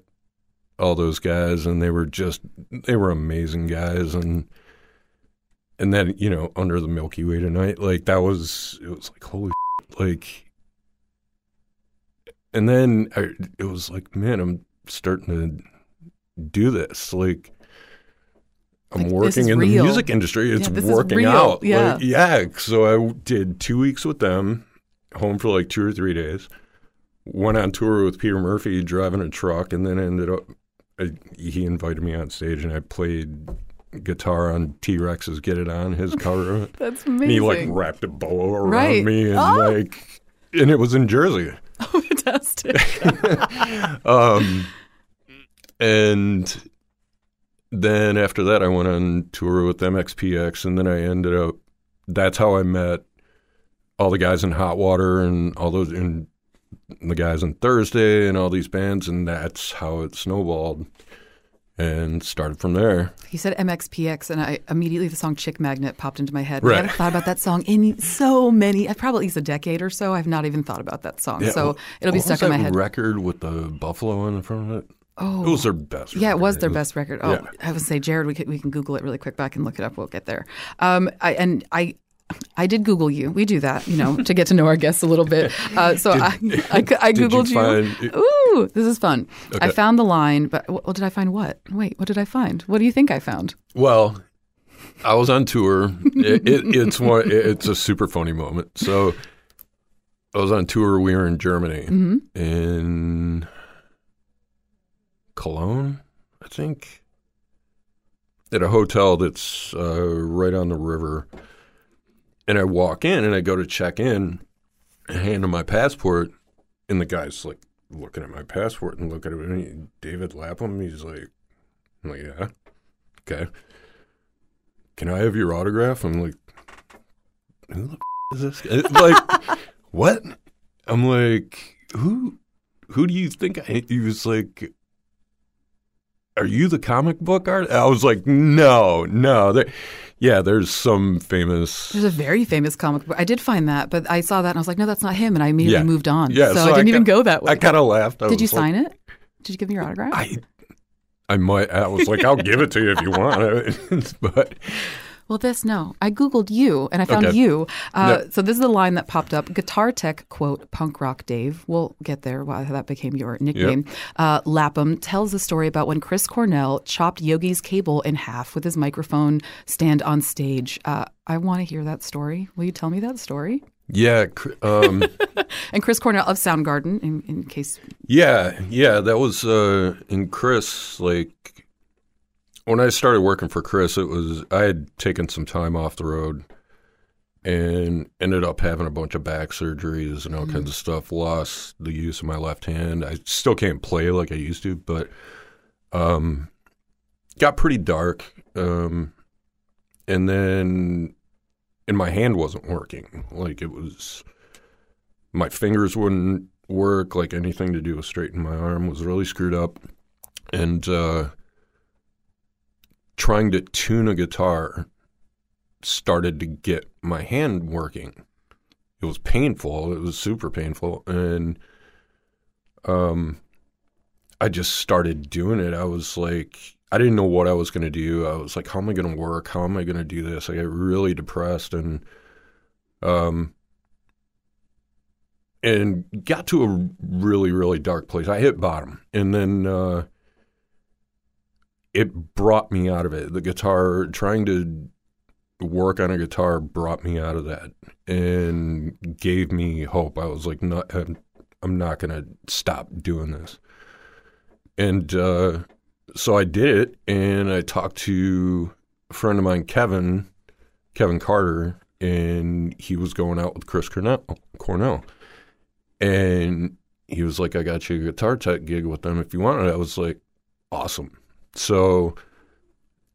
all those guys. And they were just, they were amazing guys. And and then, you know, Under the Milky Way Tonight, like that was, it was like, holy shit, like, and then I, it was like, man, I'm starting to do this. Like, I'm like, working in real. The music industry. It's yeah, working out. Yeah. Like, yeah. So I did two weeks with them, home for like two or three days, went on tour with Peter Murphy driving a truck, and then ended up, I, he invited me on stage and I played guitar on T-Rex's Get It On, his cover of it. That's amazing. And he like wrapped a boa around right. me and oh. like, and it was in Jersey. Oh, fantastic. um, and... Then after that, I went on tour with M X P X, and then I ended up, that's how I met all the guys in Hot Water and all those, and the guys in Thursday and all these bands, and that's how it snowballed and started from there. He said M X P X, and I immediately, the song Chick Magnet popped into my head. Right. I haven't thought about that song in so many, probably at least a decade or so. I've not even thought about that song, yeah, so it'll be stuck in my head. Record with the buffalo in the front of it? Oh, it was their best record. Yeah, it was their best record. Oh, yeah. I would say, Jared, we can, we can Google it really quick back and look it up. We'll get there. Um, I, and I I did Google you. We do that, you know, to get to know our guests a little bit. Uh, so did, I, I, I Googled you. Find, Ooh, this is fun. Okay. I found the line, but well, did I find what? Wait, what did I find? What do you think I found? Well, I was on tour. it, it, it's one, it, It's a super funny moment. So I was on tour. We were in Germany. Mm-hmm. And... Cologne, I think, at a hotel that's uh, right on the river. And I walk in and I go to check in and hand him my passport. And the guy's like looking at my passport and looking at it. And David Lapham, he's like, I'm like, yeah, okay. Can I have your autograph? I'm like, who the f- is this guy? Like, what? I'm like, who, who do you think I, he was like, are you the comic book artist? I was like, no, no. There, yeah, there's some famous. There's a very famous comic book. I did find that, but I saw that and I was like, no, that's not him. And I immediately yeah. moved on. Yeah, so, so I didn't I even go that way. I kind of laughed. I did you sign like, it? Did you give me your autograph? I, I might. I was like, I'll give it to you if you want. But. Well, this, no. I Googled you, and I found okay. you. Uh, no. So this is the line that popped up. Guitar Tech, quote, punk rock Dave. We'll get there. Wow, that became your nickname. Yep. Uh, Lapham tells a story about when Chris Cornell chopped Yogi's cable in half with his microphone stand on stage. Uh, I want to hear that story. Will you tell me that story? Yeah. Um, and Chris Cornell of Soundgarden, in, in case. Yeah, yeah. That was uh, in Chris, like... When I started working for Chris, it was I had taken some time off the road and ended up having a bunch of back surgeries and all mm-hmm. kinds of stuff. Lost the use of my left hand. I still can't play like I used to, but um, got pretty dark. Um, and then and my hand wasn't working. Like it was my fingers wouldn't work. Like anything to do with straightening my arm was really screwed up. And uh trying to tune a guitar started to get my hand working. It was painful. It was super painful. And um, I just started doing it. I was like, I didn't know what I was going to do. I was like, how am I going to work? How am I going to do this? I got really depressed and um, and got to a really, really dark place. I hit bottom. And then uh, – it brought me out of it. The guitar, trying to work on a guitar brought me out of that and gave me hope. I was like, no, I'm, I'm not going to stop doing this. And uh, so I did it, and I talked to a friend of mine, Kevin, Kevin Carter, and he was going out with Chris Cornell. Cornell. And he was like, I got you a Guitar Tech gig with them if you want it. I was like, awesome. So,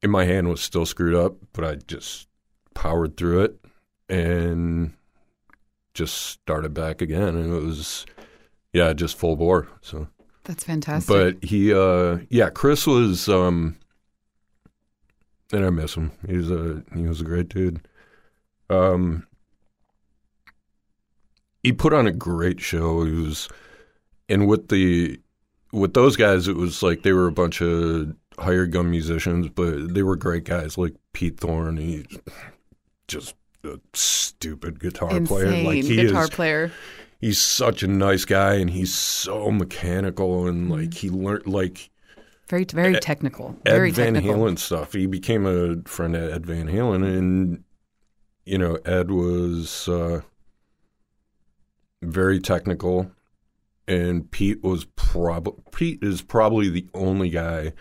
and my hand was still screwed up, but I just powered through it and just started back again. And it was, yeah, just full bore. So that's fantastic. But he, uh, yeah, Chris was, um, and I miss him. He was a he was a great dude. Um, he put on a great show. He was, and with the with those guys, it was like they were a bunch of hired gun musicians, but they were great guys like Pete Thorne. He's just a stupid guitar Insane player. Like he guitar is, player. He's such a nice guy, and he's so mechanical, and mm-hmm. like he learned like very, very Ed, technical. Very Ed Van technical. Halen stuff. He became a friend of Ed Van Halen, and you know Ed was uh, very technical, and Pete was probably Pete is probably the only guy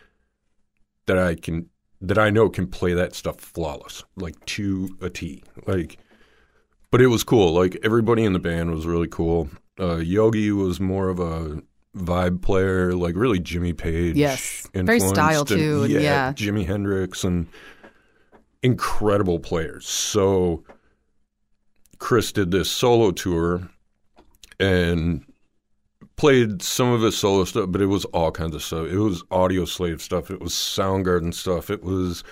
that I can that I know can play that stuff flawless, like to a T. Like, but it was cool. Like everybody in the band was really cool. Uh, Yogi was more of a vibe player, like really Jimmy Page. Yes, very style too. And, yeah, yeah, Jimi Hendrix and incredible players. So Chris did this solo tour and played some of his solo stuff, but it was all kinds of stuff. It was Audio Slave stuff. It was Soundgarden stuff. It was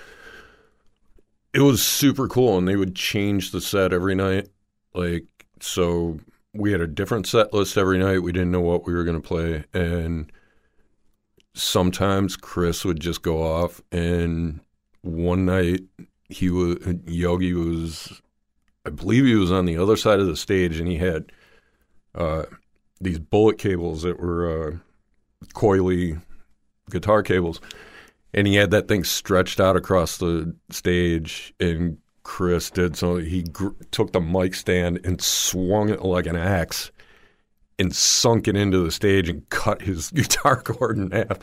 it was super cool, and they would change the set every night. Like, so we had a different set list every night. We didn't know what we were going to play, and sometimes Chris would just go off, and one night he was Yogi was, I believe he was on the other side of the stage, and he had uh these bullet cables that were uh, coily guitar cables. And he had that thing stretched out across the stage, and Chris did something. He gr- took the mic stand and swung it like an axe and sunk it into the stage and cut his guitar cord in half.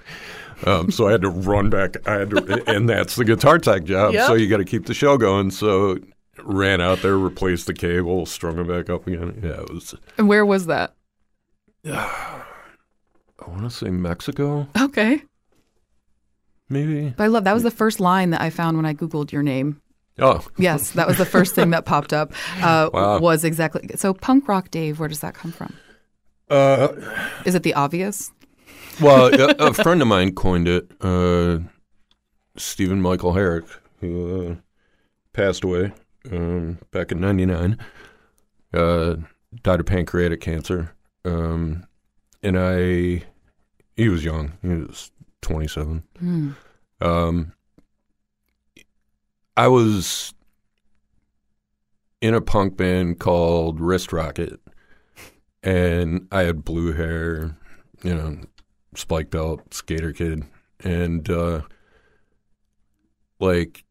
Um, so I had to run back. I had to, and that's the Guitar Tech job. Yep. So you got to keep the show going. So ran out there, replaced the cable, strung it back up again. Yeah, it was. And where was that? I want to say Mexico. Okay. Maybe. But I love that was the first line that I found when I Googled your name. Oh. Yes, that was the first thing that popped up. Uh, wow. Was exactly. So punk rock Dave, where does that come from? Uh, Is it the obvious? Well, a, a friend of mine coined it, uh, Stephen Michael Herrick, who uh, passed away um, back in ninety-nine, uh, died of pancreatic cancer. Um, and I, he was young, he was twenty-seven. Mm. Um, I was in a punk band called Wrist Rocket, and I had blue hair, you know, spiked out, skater kid, and uh, like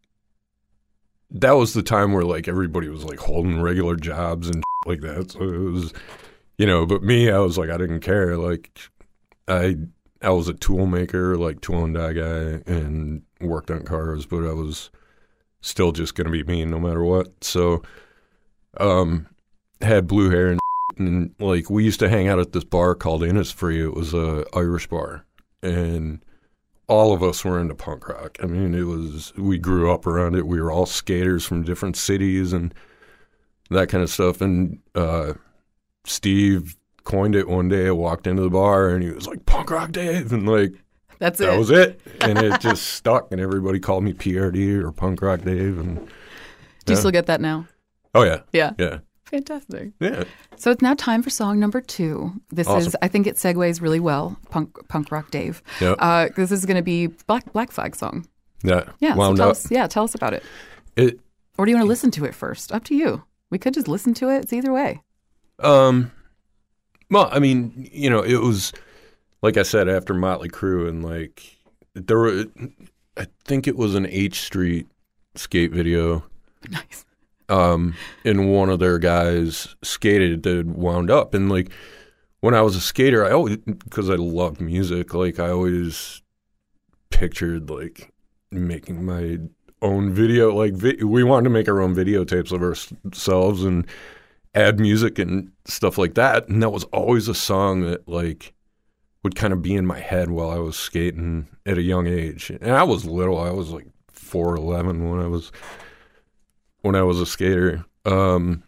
that was the time where like everybody was like holding regular jobs and shit like that. So it was, you know, but me, I was like, I didn't care. Like I, I was a tool maker, like tool and die guy, and worked on cars, but I was still just gonna be me no matter what. So, um, had blue hair and. And, like, we used to hang out at this bar called Innisfree. It was a Irish bar. And all of us were into punk rock. I mean, it was – we grew up around it. We were all skaters from different cities and that kind of stuff. And uh, Steve coined it one day. I walked into the bar, and he was like, Punk Rock Dave. And, like, that's that it. was it. And it just stuck, and everybody called me P R D or Punk Rock Dave. And Do yeah. you still get that now? Oh, yeah. Yeah. Yeah. Fantastic. Yeah. So it's now time for song number two. This awesome. is, I think it segues really well, Punk Punk Rock Dave. Yep. Uh, this is going to be Black Black Flag song. Yeah. Yeah. Wound so tell up. Us, yeah, tell us about it. it. Or do you want to listen to it first? Up to you. We could just listen to it. It's either way. Um. Well, I mean, you know, it was, like I said, after Motley Crue, and like, there were, I think it was an H Street skate video. Nice. Um, and one of their guys skated that wound up. And, like, when I was a skater, I always, because I loved music, like, I always pictured, like, making my own video. Like, vi- we wanted to make our own videotapes of ourselves and add music and stuff like that. And that was always a song that, like, would kind of be in my head while I was skating at a young age. And I was little. I was, like, four eleven when I was... when I was a skater. Um,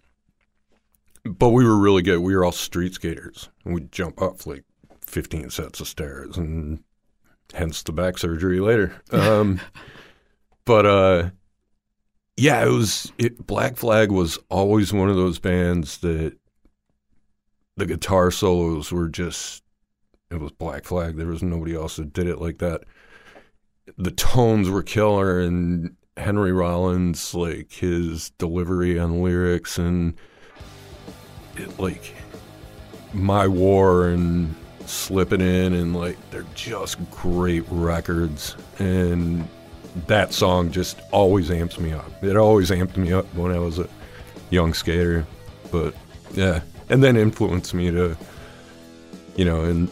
but we were really good. We were all street skaters. And we'd jump up like fifteen sets of stairs, and hence the back surgery later. Um, but uh, yeah, it was it, Black Flag was always one of those bands that the guitar solos were just, it was Black Flag. There was nobody else that did it like that. The tones were killer, and Henry Rollins, like his delivery on lyrics, and it, like My War and Slip It In, and like they're just great records. And that song just always amps me up. It always amped me up when I was a young skater. But yeah, and then influenced me to, you know, and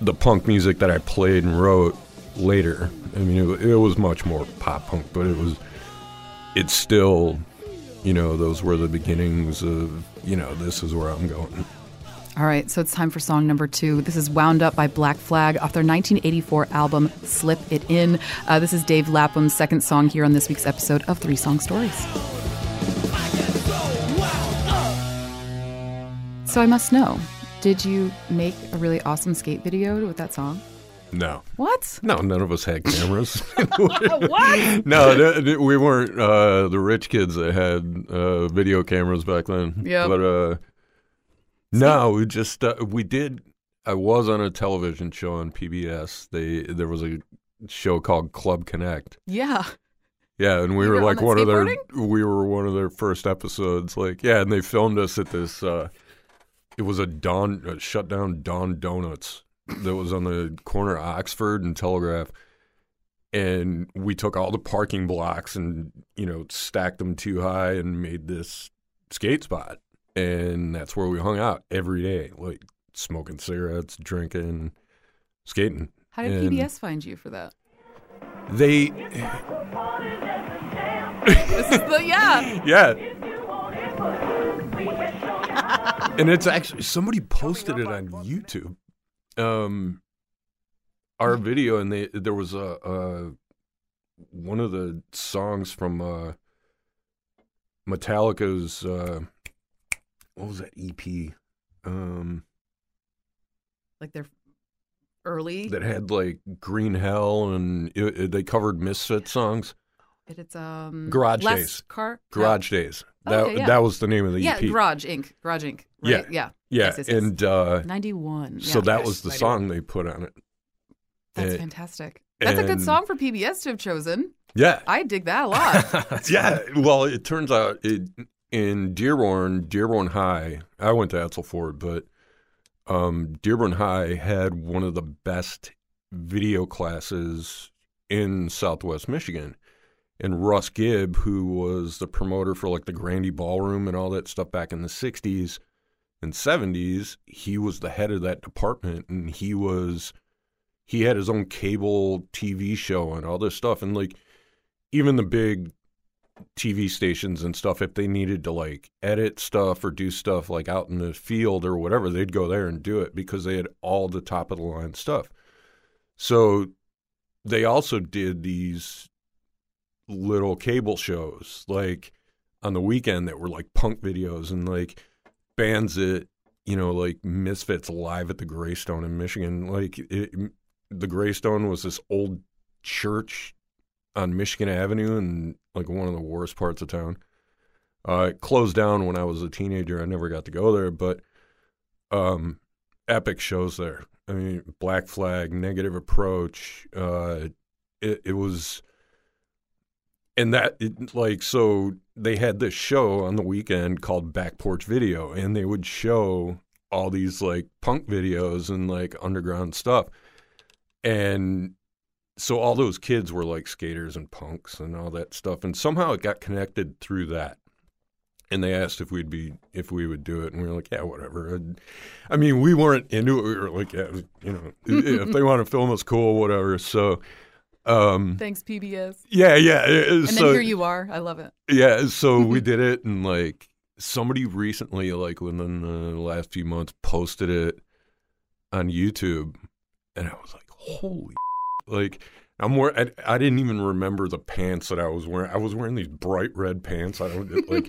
the punk music that I played and wrote later. I mean, it, it was much more pop punk, but it was, it's still, you know, those were the beginnings of, you know, this is where I'm going. All right, so it's time for song number two. This is Wound Up by Black Flag off their nineteen eighty-four album, Slip It In. Uh, this is Dave Lapham's second song here on this week's episode of Three Song Stories. So I must know, did you make a really awesome skate video with that song? No. What? No, none of us had cameras. What? No, th- th- we weren't uh, the rich kids that had uh, video cameras back then. Yeah. But uh, no, we just uh, we did. I was on a television show on P B S. They there was a show called Club Connect. Yeah. Yeah, and we you were like on one of their. We were one of their first episodes. Like, yeah, and they filmed us at this. Uh, it was a Don a shut down Don Donuts. That was on the corner of Oxford and Telegraph, and we took all the parking blocks and, you know, stacked them too high and made this skate spot, and that's where we hung out every day, like smoking cigarettes, drinking, skating. How did and P B S find you for that? They... this is the, yeah. Yeah. And it's actually, somebody posted it on YouTube. Um, our video, and they, there was a, a one of the songs from uh, Metallica's uh, what was that E P? Um, like their early. That had like Green Hell and it, it, they covered Misfits songs. It's um Garage Days. Car- Garage no. Days. That okay, yeah. that was the name of the yeah, E P. Yeah, Garage Incorporated. Garage Incorporated. Right? Yeah, yeah, yeah. Yes, yes, yes. And uh, ninety-one. So yeah. that yes, was the ninety-one. Song they put on it. That's and, fantastic. That's and, a good song for P B S to have chosen. Yeah, I dig that a lot. Yeah. Well, it turns out it, in Dearborn, Dearborn High. I went to Edsel Ford, but um, Dearborn High had one of the best video classes in Southwest Michigan. And Russ Gibb, who was the promoter for like the Grandy Ballroom and all that stuff back in the sixties and seventies, he was the head of that department, and he was he had his own cable T V show and all this stuff. And like even the big T V stations and stuff, if they needed to like edit stuff or do stuff like out in the field or whatever, they'd go there and do it because they had all the top of the line stuff. So they also did these little cable shows like on the weekend that were like punk videos and like bands that, you know, like Misfits live at the Greystone in Michigan. Like it, the Greystone was this old church on Michigan Avenue and like one of the worst parts of town. Uh, it closed down when I was a teenager. I never got to go there, but um, epic shows there. I mean, Black Flag, Negative Approach. Uh, it, it was... And that, it, like, so they had this show on the weekend called Back Porch Video, and they would show all these, like, punk videos and, like, underground stuff. And so all those kids were, like, skaters and punks and all that stuff. And somehow it got connected through that. And they asked if we'd be, if we would do it. And we were like, yeah, whatever. And, I mean, we weren't into it. We were like, yeah, you know, if they want to film us, cool, whatever. So... Um, Thanks, P B S. Yeah, yeah. And so, then here you are. I love it. Yeah, so we did it, and, like, somebody recently, like, within the last few months, posted it on YouTube, and I was like, holy Like, I'm wearing, I, I didn't even remember the pants that I was wearing. I was wearing these bright red pants. I don't, like,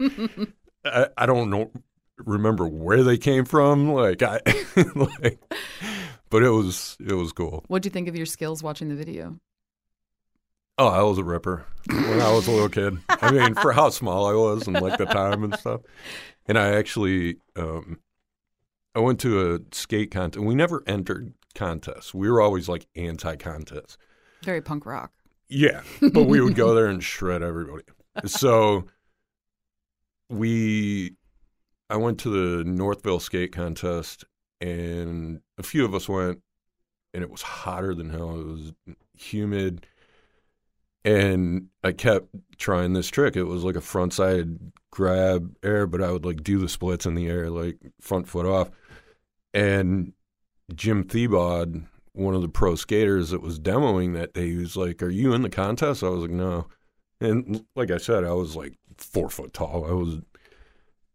I, I don't know, remember where they came from. Like, I, like, but it was, it was cool. What'd you think of your skills watching the video? Oh, I was a ripper when I was a little kid. I mean, for how small I was and, like, the time and stuff. And I actually um, – I went to a skate contest. We never entered contests. We were always, like, anti-contests. Very punk rock. Yeah, but we would go there and shred everybody. So we – I went to the Northville skate contest, and a few of us went, and it was hotter than hell. It was humid. And I kept trying this trick. It was like a frontside grab air, but I would like do the splits in the air, like front foot off. And Jim Thebaud, one of the pro skaters that was demoing that day, he was like, are you in the contest? I was like, no. And like I said, I was like four foot tall. I was.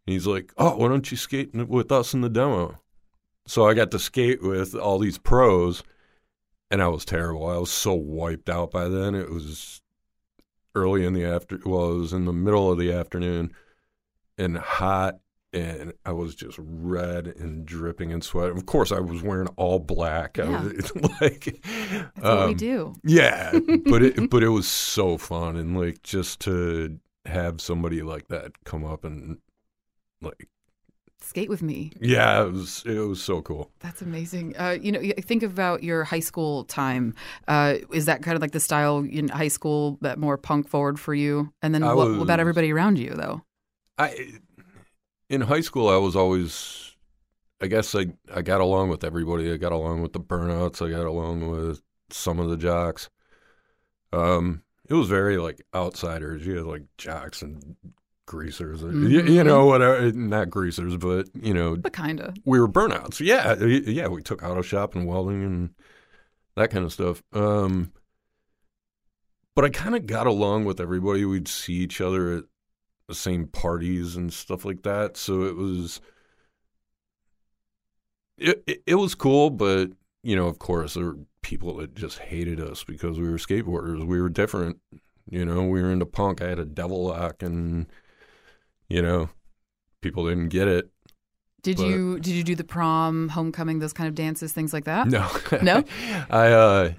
He's like, oh, why don't you skate with us in the demo? So I got to skate with all these pros. And I was terrible. I was so wiped out by then. It was early in the after. Well, it was in the middle of the afternoon and hot. And I was just red and dripping in sweat. Of course, I was wearing all black. Yeah. I was, like, that's um, what we do. Yeah. But it, but it was so fun. And, like, just to have somebody like that come up and, like, skate with me. Yeah, it was it was so cool. That's amazing. Uh, you know, think about your high school time. Uh, is that kind of like the style in high school that more punk forward for you? And then what, was, what about everybody around you, though? I in high school, I was always, I guess I I got along with everybody. I got along with the Burnouts. I got along with some of the jocks. Um, it was very like outsiders. You had like jocks and greasers, mm-hmm. you, you know, whatever, not greasers, but, you know. But kind of. We were Burnouts. Yeah, yeah, we took auto shop and welding and that kind of stuff. Um, but I kind of got along with everybody. We'd see each other at the same parties and stuff like that. So it was, it, it, it was cool, but, you know, of course, there were people that just hated us because we were skateboarders. We were different. You know, we were into punk. I had a devil lock and... You know, people didn't get it. Did but, you did you do the prom, homecoming, those kind of dances, things like that? No. No? I uh,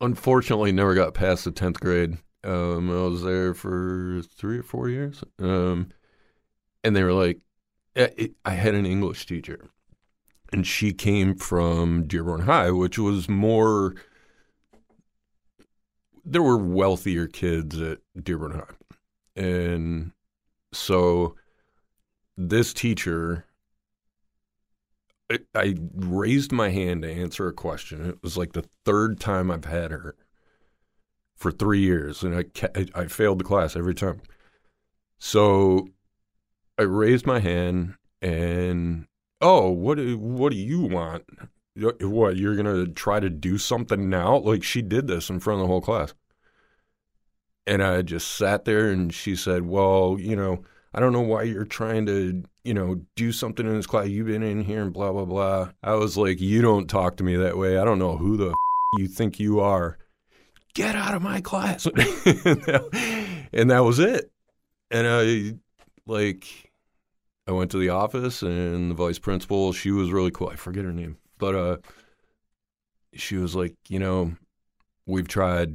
unfortunately never got past the tenth grade. Um, I was there for three or four years. Um, and they were like, it, I had an English teacher. And she came from Dearborn High, which was more, there were wealthier kids at Dearborn High. And so this teacher, I, I raised my hand to answer a question. It was like the third time I've had her for three years. And I, I failed the class every time. So I raised my hand and... oh, what do, what do you want? What, you're going to try to do something now? Like, she did this in front of the whole class. And I just sat there, and she said, well, you know, I don't know why you're trying to, you know, do something in this class. You've been in here and blah, blah, blah. I was like, you don't talk to me that way. I don't know who the f- you think you are. Get out of my class. And that was it. And I, like... I went to the office, and the vice principal, she was really cool. I forget her name. But uh, she was like, you know, we've tried,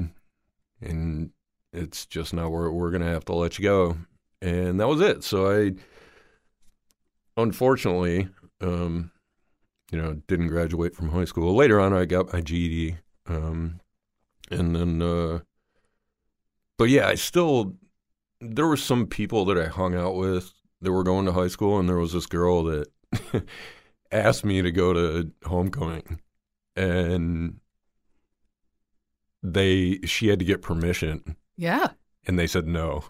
and it's just not where we're going to have to let you go. And that was it. So I, unfortunately, um, you know, didn't graduate from high school. Later on, I got my G E D. Um, and then, uh, but yeah, I still, there were some people that I hung out with that were going to high school, and there was this girl that asked me to go to homecoming, and they she had to get permission. Yeah. And they said no.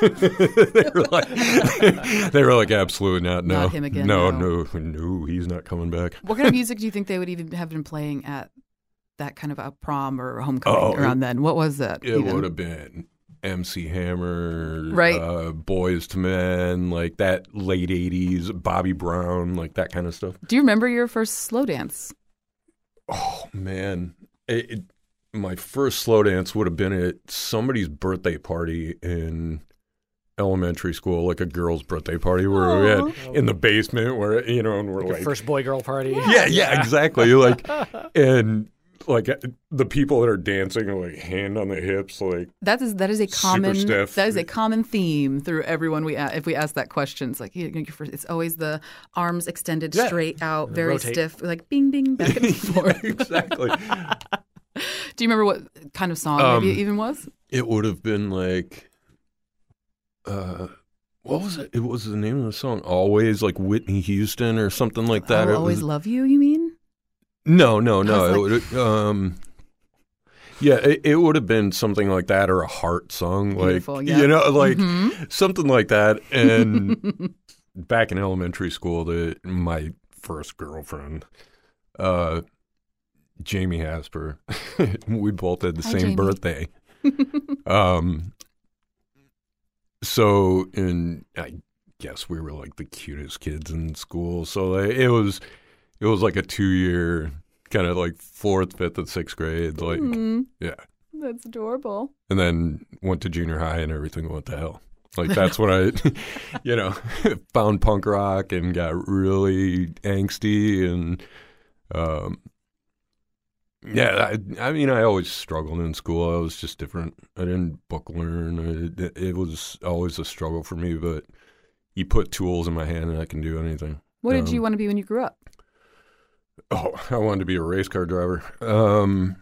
they were like, they were like, absolutely not. No, not him again, no, no, no, no, he's not coming back. What kind of music do you think they would even have been playing at that kind of a prom or homecoming oh, around then? What was that? It even? would have been M C Hammer, right. uh, Boyz two Men, like that late eighties, Bobby Brown, like that kind of stuff. Do you remember your first slow dance? Oh, man. It, it, my first slow dance would have been at somebody's birthday party in elementary school, like a girl's birthday party where Aww. we had oh. in the basement where, you know, and we're like... like first boy-girl party. Yeah, yeah, yeah exactly. like, and... like the people that are dancing are like hand on the hips, like that is that is a common that is a common theme through everyone we if we ask that question. It's like you know, it's always the arms extended yeah. straight out, very Rotate. stiff, like bing bing back and forth. yeah, exactly. Do you remember what kind of song um, maybe it even was? It would have been like, uh, what was it? It was the name of the song. Always like Whitney Houston or something like that. I'll always was, love you. You mean? No, no, no. Like... It would, um, yeah, it, it would have been something like that or a heart song. Like, yeah. You know, like mm-hmm. something like that. And back in elementary school, the, my first girlfriend, uh, Jamie Hasper, we both had the Hi, same Jamie. birthday. um, so, and I guess we were like the cutest kids in school. So like, it was... It was like a two-year, kind of like fourth, fifth, and sixth grade. Like, mm-hmm. yeah. That's adorable. And then went to junior high and everything went to hell. Like, that's when I, you know, found punk rock and got really angsty. And, um, yeah, I, I mean, I always struggled in school. I was just different. I didn't book learn. I, it was always a struggle for me. But you put tools in my hand and I can do anything. What did um, you want to be when you grew up? Oh, I wanted to be a race car driver um,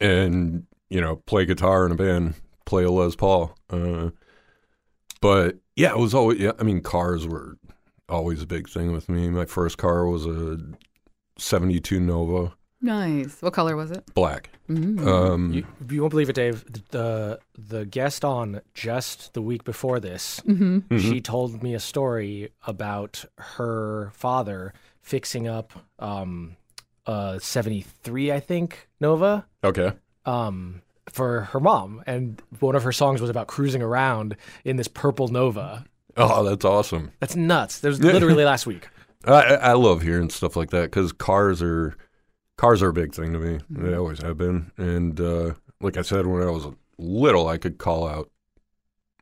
and, you know, play guitar in a band, play a Les Paul. Uh, but, yeah, it was always, yeah, I mean, cars were always a big thing with me. My first car was a seventy-two Nova. Nice. What color was it? Black. Mm-hmm. Um, you, you won't believe it, Dave. The the guest on just the week before this, mm-hmm. Mm-hmm. she told me a story about her father fixing up um, a seventy-three, I think, Nova. Okay. Um, for her mom. And one of her songs was about cruising around in this purple Nova. Oh, that's awesome. That's nuts. That was literally last week. I, I love hearing stuff like that because cars are cars are a big thing to me. They always have been. And uh, like I said, when I was little, I could call out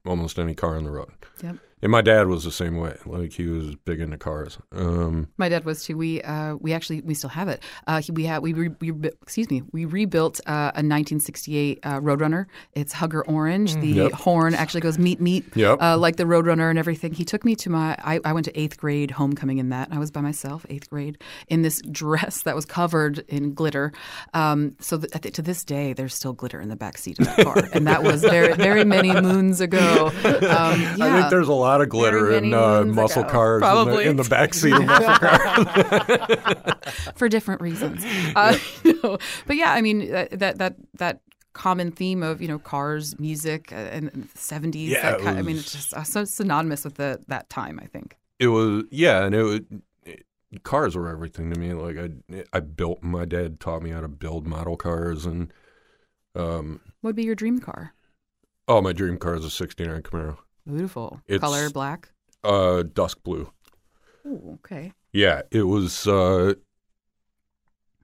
almost any car on the road. Yep. And my dad was the same way. Like, he was big into cars. Um, my dad was too. We uh, we actually we still have it. Uh, we had we, re, we excuse me. We rebuilt uh, a nineteen sixty-eight uh, Roadrunner. It's Hugger Orange. The yep. horn actually goes meet meet. Yep. Uh, like the Roadrunner and everything. He took me to my. I, I went to eighth grade homecoming in that. I was by myself, eighth grade, in this dress that was covered in glitter. Um, so th- th- to this day, there's still glitter in the back seat of that car, and that was very very many moons ago. Um, yeah. I think there's a lot. A lot of glitter in uh, muscle ago. Cars Probably. in the, the backseat of muscle cars for different reasons. Uh, yeah. No. But yeah, I mean that that that common theme of, you know, cars, music, uh, and the seventies. Yeah, that was, I mean, it's just uh, so synonymous with the, that time. I think it was yeah, and it, was, it cars were everything to me. Like I I built my dad taught me how to build model cars and. Um, what would be your dream car? Oh, my dream car is a sixty-nine Camaro. Beautiful. It's, color black? Uh, dusk blue. Oh, okay. Yeah, it was, uh,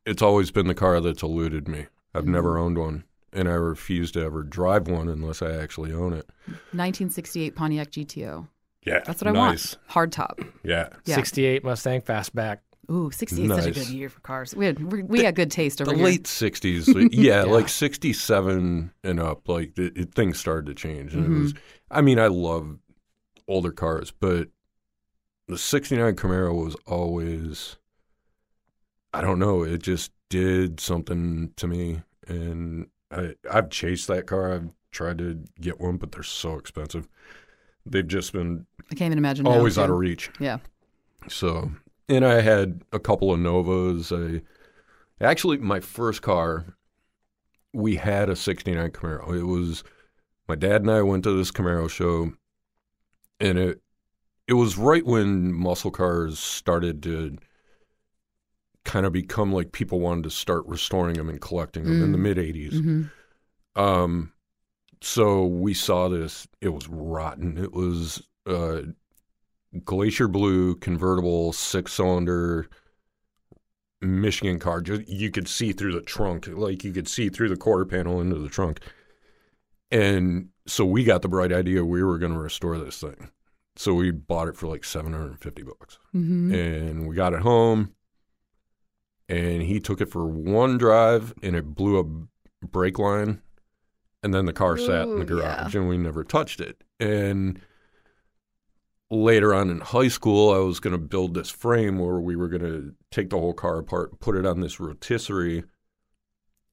it's always been the car that's eluded me. I've mm-hmm. never owned one, and I refuse to ever drive one unless I actually own it. nineteen sixty-eight Pontiac G T O. Yeah, that's what nice. I want. Hardtop. Yeah. yeah. sixty-eight Mustang Fastback. Ooh, sixty is nice. Such a good year for cars. We had, we the, had good taste over the here. The late sixties. Yeah, yeah, like sixty-seven and up, like it, it, things started to change. And mm-hmm. it was, I mean, I love older cars, but the sixty-nine Camaro was always, I don't know, it just did something to me. And I, I've chased that car. I've tried to get one, but they're so expensive. They've just been I can't even imagine always now, out of reach. Yeah. So... And I had a couple of Novas. I, actually, my first car, we had a sixty-nine Camaro. It was my dad and I went to this Camaro show, and it it was right when muscle cars started to kind of become like people wanted to start restoring them and collecting them mm. in the mid-eighties. Mm-hmm. Um, so we saw this. It was rotten. It was... Uh, Glacier blue convertible six-cylinder Michigan car. Just, you could see through the trunk, like you could see through the quarter panel into the trunk. And so we got the bright idea we were going to restore this thing. So we bought it for like seven hundred fifty bucks, mm-hmm. and we got it home. And he took it for one drive, and it blew a brake line, and then the car Ooh, sat in the garage, yeah. and we never touched it. And later on in high school, I was going to build this frame where we were going to take the whole car apart, put it on this rotisserie,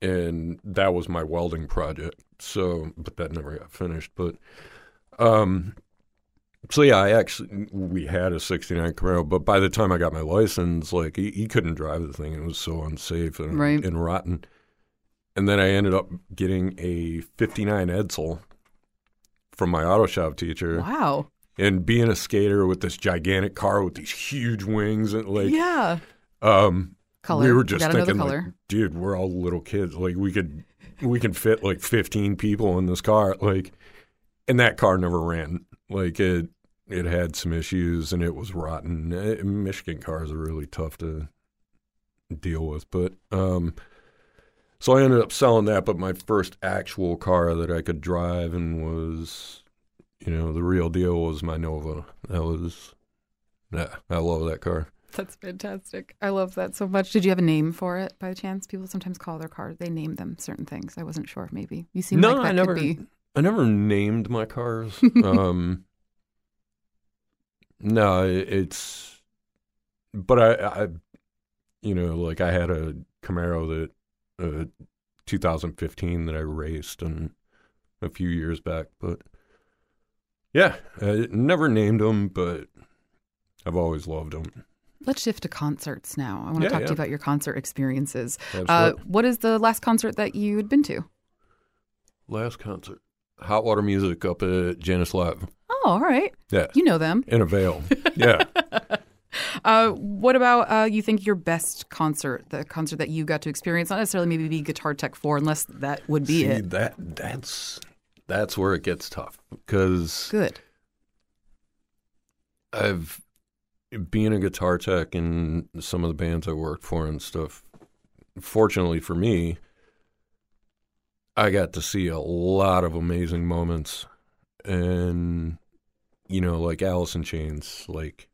and that was my welding project. So, but that never got finished. But, um, so yeah, I actually, we had a sixty-nine Camaro, but by the time I got my license, like, he, he couldn't drive the thing. It was so unsafe and, right. and rotten. And then I ended up getting a fifty-nine Edsel from my auto shop teacher. Wow. And being a skater with this gigantic car with these huge wings and like, yeah, um, color. We were just we thinking, like, dude, we're all little kids. Like we could, we can fit like fifteen people in this car. Like, and that car never ran. Like it, it had some issues and it was rotten. It, Michigan cars are really tough to deal with, but um, so I ended up selling that. But my first actual car that I could drive and was. You know, the real deal was my Nova. That was, yeah, I love that car. That's fantastic. I love that so much. Did you have a name for it by chance? People sometimes call their car, they name them certain things. I wasn't sure, maybe. You seem no, like that I never, could be. I never named my cars. um, no, it's, but I, I, you know, like I had a Camaro that, uh, two thousand fifteen that I raced and a few years back, but. Yeah, I never named them, but I've always loved them. Let's shift to concerts now. I want to yeah, talk yeah. to you about your concert experiences. Uh, what is the last concert that you had been to? Last concert. Hot Water Music up at Janice Live. Oh, all right. Yeah. You know them. In a veil. Yeah. uh, what about uh, you think your best concert, the concert that you got to experience, not necessarily maybe be Guitar Tech four, unless that would be See, it. See, that, that's... That's where it gets tough because good. I've being a guitar tech in some of the bands I worked for and stuff. Fortunately for me, I got to see a lot of amazing moments, and you know, like Alice in Chains, like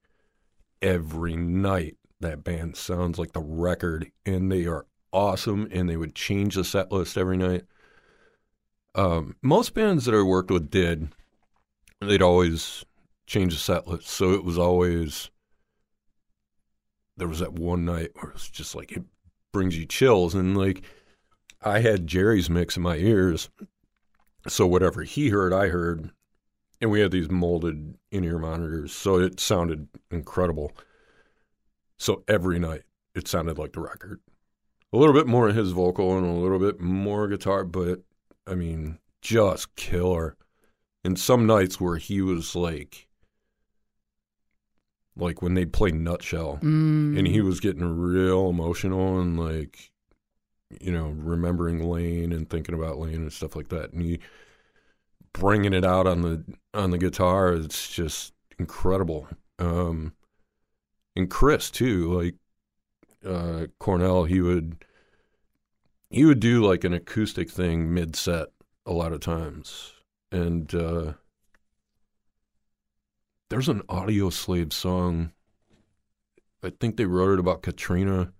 every night that band sounds like the record, and they are awesome, and they would change the set list every night. Um, most bands that I worked with did. They'd always change the set list, so it was always, there was that one night where it's just like, it brings you chills, and like, I had Jerry's mix in my ears, so whatever he heard, I heard, and we had these molded in-ear monitors, so it sounded incredible. So every night, it sounded like the record. A little bit more of his vocal and a little bit more guitar, but, I mean, just killer. And some nights where he was like, like when they'd play Nutshell, mm. and he was getting real emotional and like, you know, remembering Lane and thinking about Lane and stuff like that. And he bringing it out on the on the guitar, it's just incredible. Um, and Chris too, like uh, Cornell, he would he would do like an acoustic thing mid set a lot of times. And uh, there's an Audio Slave song. I think they wrote it about Katrina.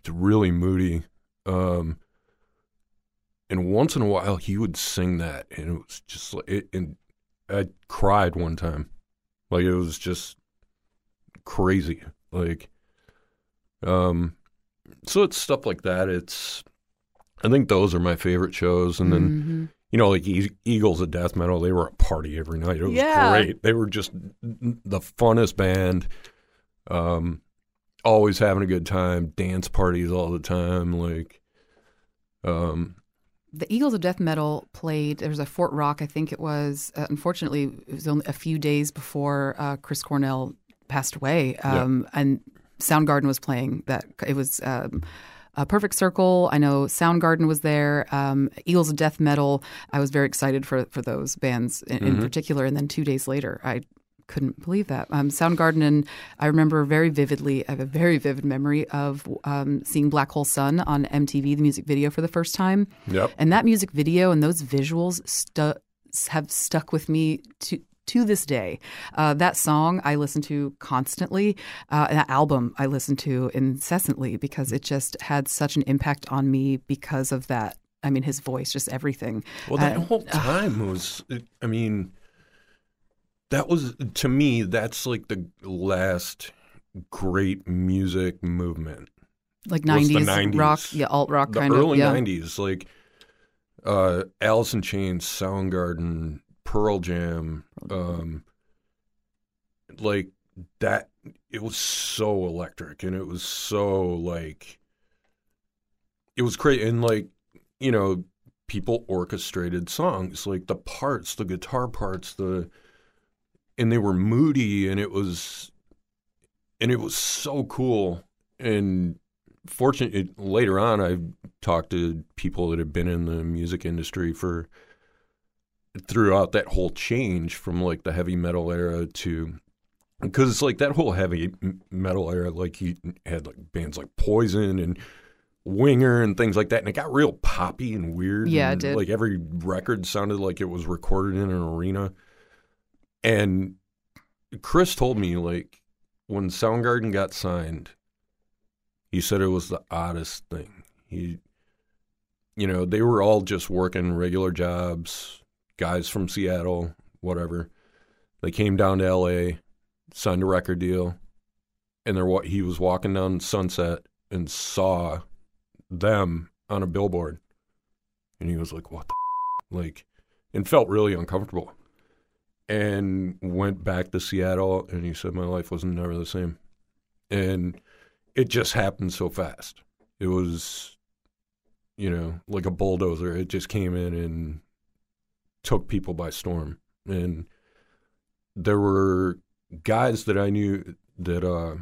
It's really moody. Um, and once in a while, he would sing that, and it was just like, it, and I cried one time, like it was just crazy, like, um, so it's stuff like that. It's, I think those are my favorite shows, and then, mm-hmm. you know, like e- Eagles of Death Metal, they were a party every night. It was yeah. great. They were just the funnest band. Um, always having a good time, dance parties all the time, like um the Eagles of Death Metal played, there was a Fort Rock, I think it was, uh, unfortunately it was only a few days before uh Chris Cornell passed away, um yeah. and Soundgarden was playing that. It was um Uh, Perfect Circle. I know Soundgarden was there. Um, Eagles of Death Metal. I was very excited for, for those bands in, mm-hmm. in particular. And then two days later, I couldn't believe that. Um, Soundgarden, and I remember very vividly, I have a very vivid memory of um, seeing Black Hole Sun on M T V, the music video, for the first time. Yep. And that music video and those visuals stu- have stuck with me to to this day. Uh, that song I listen to constantly, uh, that album I listen to incessantly, because it just had such an impact on me because of that. I mean, his voice, just everything. Well, that uh, whole time uh, was, I mean, that was, to me, that's like the last great music movement. Like nineties rock, yeah, alt-rock kind of. The early yeah. nineties, like uh, Alice in Chains, Soundgarden, Pearl Jam, um, like that, it was so electric, and it was so like, it was crazy, and like, you know, people orchestrated songs, like the parts, the guitar parts, the, and they were moody, and it was, and it was so cool, and fortunately, later on, I talked to people that had been in the music industry for throughout that whole change from like the heavy metal era to, because like that whole heavy metal era, like you had like bands like Poison and Winger and things like that, and it got real poppy and weird. Yeah, and it did. Like every record sounded like it was recorded in an arena. And Chris told me, like, when Soundgarden got signed, he said it was the oddest thing. He, you know, they were all just working regular jobs. Guys from Seattle, whatever, they came down to L A, signed a record deal, and they're, he was walking down Sunset and saw them on a billboard, and he was like, "What the f-?" Like, and felt really uncomfortable, and went back to Seattle, and he said, "My life was never the same," and it just happened so fast. It was, you know, like a bulldozer. It just came in and took people by storm. And there were guys that I knew that uh,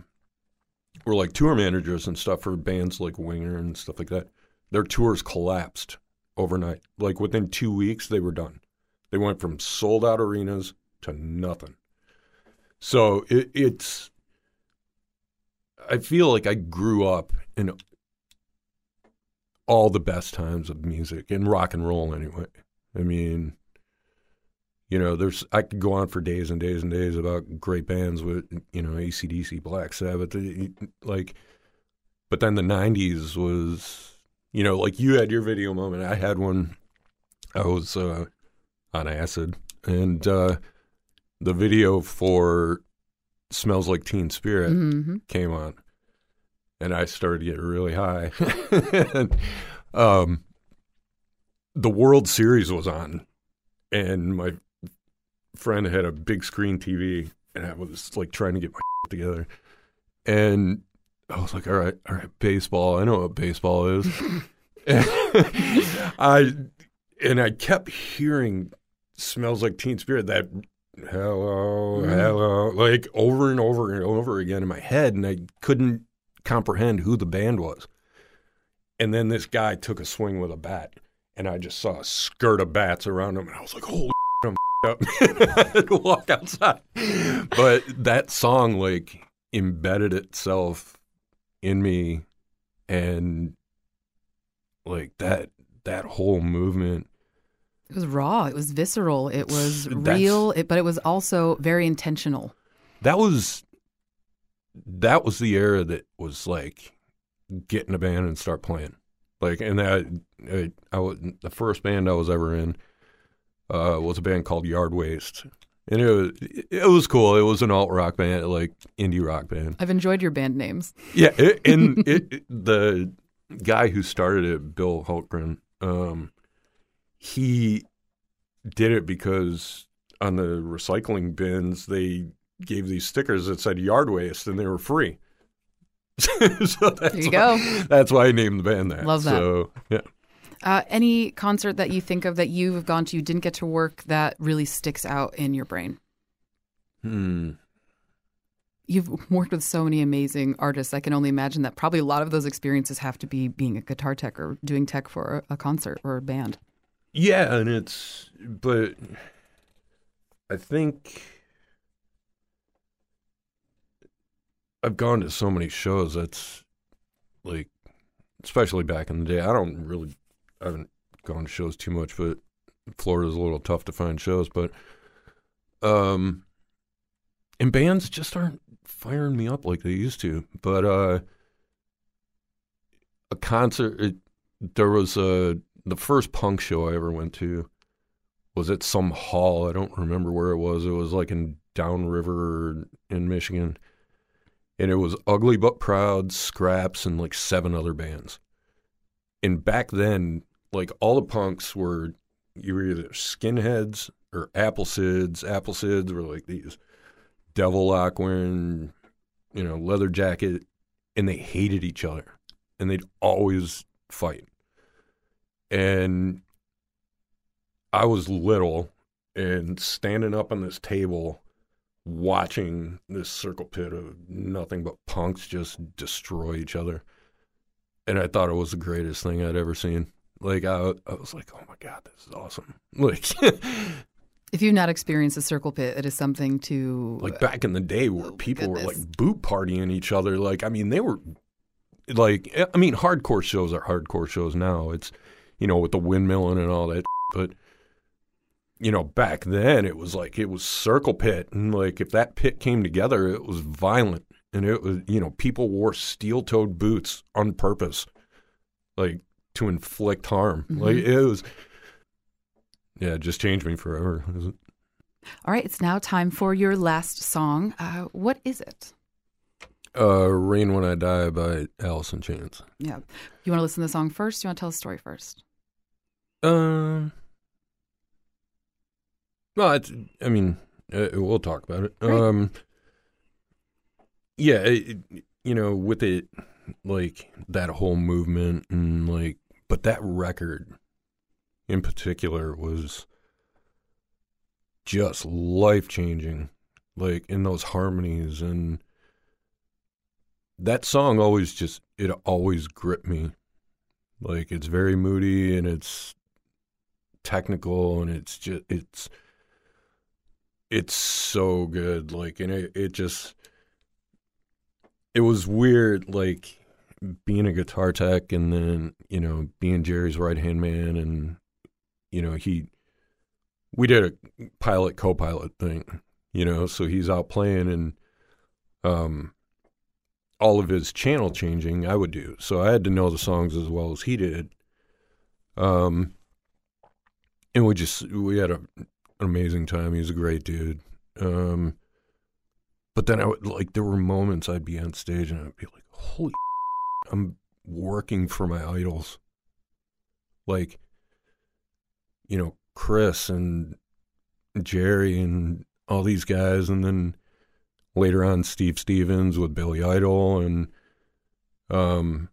were like tour managers and stuff for bands like Winger and stuff like that. Their tours collapsed overnight. Like within two weeks, they were done. They went from sold out arenas to nothing. So it, it's, I feel like I grew up in all the best times of music and rock and roll anyway. I mean, You know, there's I could go on for days and days and days about great bands with, you know, A C D C, Black Sabbath, like, but then the nineties was, you know, like you had your video moment. I had one. I was uh, on acid, and uh, the video for Smells Like Teen Spirit mm-hmm. came on, and I started getting really high. and, um, the World Series was on, and my friend had a big screen T V, and I was like trying to get my shit together, and I was like, all right, all right, baseball. I know what baseball is. and I and I kept hearing Smells Like Teen Spirit, that hello, mm-hmm. hello, like over and over and over again in my head, and I couldn't comprehend who the band was. And then this guy took a swing with a bat, and I just saw a skirt of bats around him, and I was like, holy shit, I'm up. I'd walk outside. But that song, like, embedded itself in me, and like that that whole movement, it was raw, it was visceral, it was real, it, but it was also very intentional. That was that was the era that was like get in a band and start playing. Like, and I, I, I was, the first band I was ever in uh, was a band called Yard Waste. And it was, it was cool. It was an alt rock band, like indie rock band. I've enjoyed your band names. Yeah. It, and it, it, the guy who started it, Bill Hultgren, um, he did it because on the recycling bins, they gave these stickers that said Yard Waste, and they were free. so that's there you go. Why, that's why I named the band that. Love that. So, yeah. Uh, any concert that you think of that you've gone to, you didn't get to work, that really sticks out in your brain? Hmm. You've worked with so many amazing artists. I can only imagine that probably a lot of those experiences have to be being a guitar tech or doing tech for a concert or a band. Yeah, and it's, but I think I've gone to so many shows that's like, especially back in the day. I don't really, I haven't gone to shows too much, but Florida's a little tough to find shows. But, um, and bands just aren't firing me up like they used to. But uh, a concert, it, there was a, the first punk show I ever went to was at some hall. I don't remember where it was. It was like in Downriver in Michigan. And it was Ugly But Proud, Scraps, and like seven other bands. And back then, like all the punks were, you were either skinheads or Applesids. Applesids were like these devil lock wearing, you know, leather jacket. And they hated each other. And they'd always fight. And I was little and standing up on this table watching this circle pit of nothing but punks just destroy each other. And I thought it was the greatest thing I'd ever seen. Like, I, I was like, oh, my God, this is awesome. Like, if you've not experienced a circle pit, it is something to... Like, back in the day where oh, people goodness. were, like, boot partying each other. Like, I mean, they were, like, I mean, hardcore shows are hardcore shows now. It's, you know, with the windmilling and all that, but... You know, back then it was like it was circle pit, and like if that pit came together, it was violent, and it was, you know, people wore steel-toed boots on purpose, like to inflict harm. Mm-hmm. Like it was, yeah, it just changed me forever. All right, it's now time for your last song. Uh, what is it? Uh, "Rain When I Die" by Alice in Chains. Yeah, you want to listen to the song first? You want to tell the story first? Um. Uh... Well, it's, I mean, uh, we'll talk about it. Um, yeah, it, you know, with it, like, that whole movement and, like, but that record in particular was just life-changing, like, in those harmonies. And that song always just, it always gripped me. Like, it's very moody and it's technical and it's just, it's... It's so good, like, and it, it just, it was weird, like, being a guitar tech and then, you know, being Jerry's right-hand man, and, you know, he we did a pilot co-pilot thing, you know, so he's out playing and um, all of his channel changing I would do. So I had to know the songs as well as he did. Um, and we just, we had a, an amazing time. He was a great dude. Um, but then I would, like, there were moments I'd be on stage and I'd be like, holy shit, I'm working for my idols. Like, you know, Chris and Jerry and all these guys, and then later on Steve Stevens with Billy Idol, and um,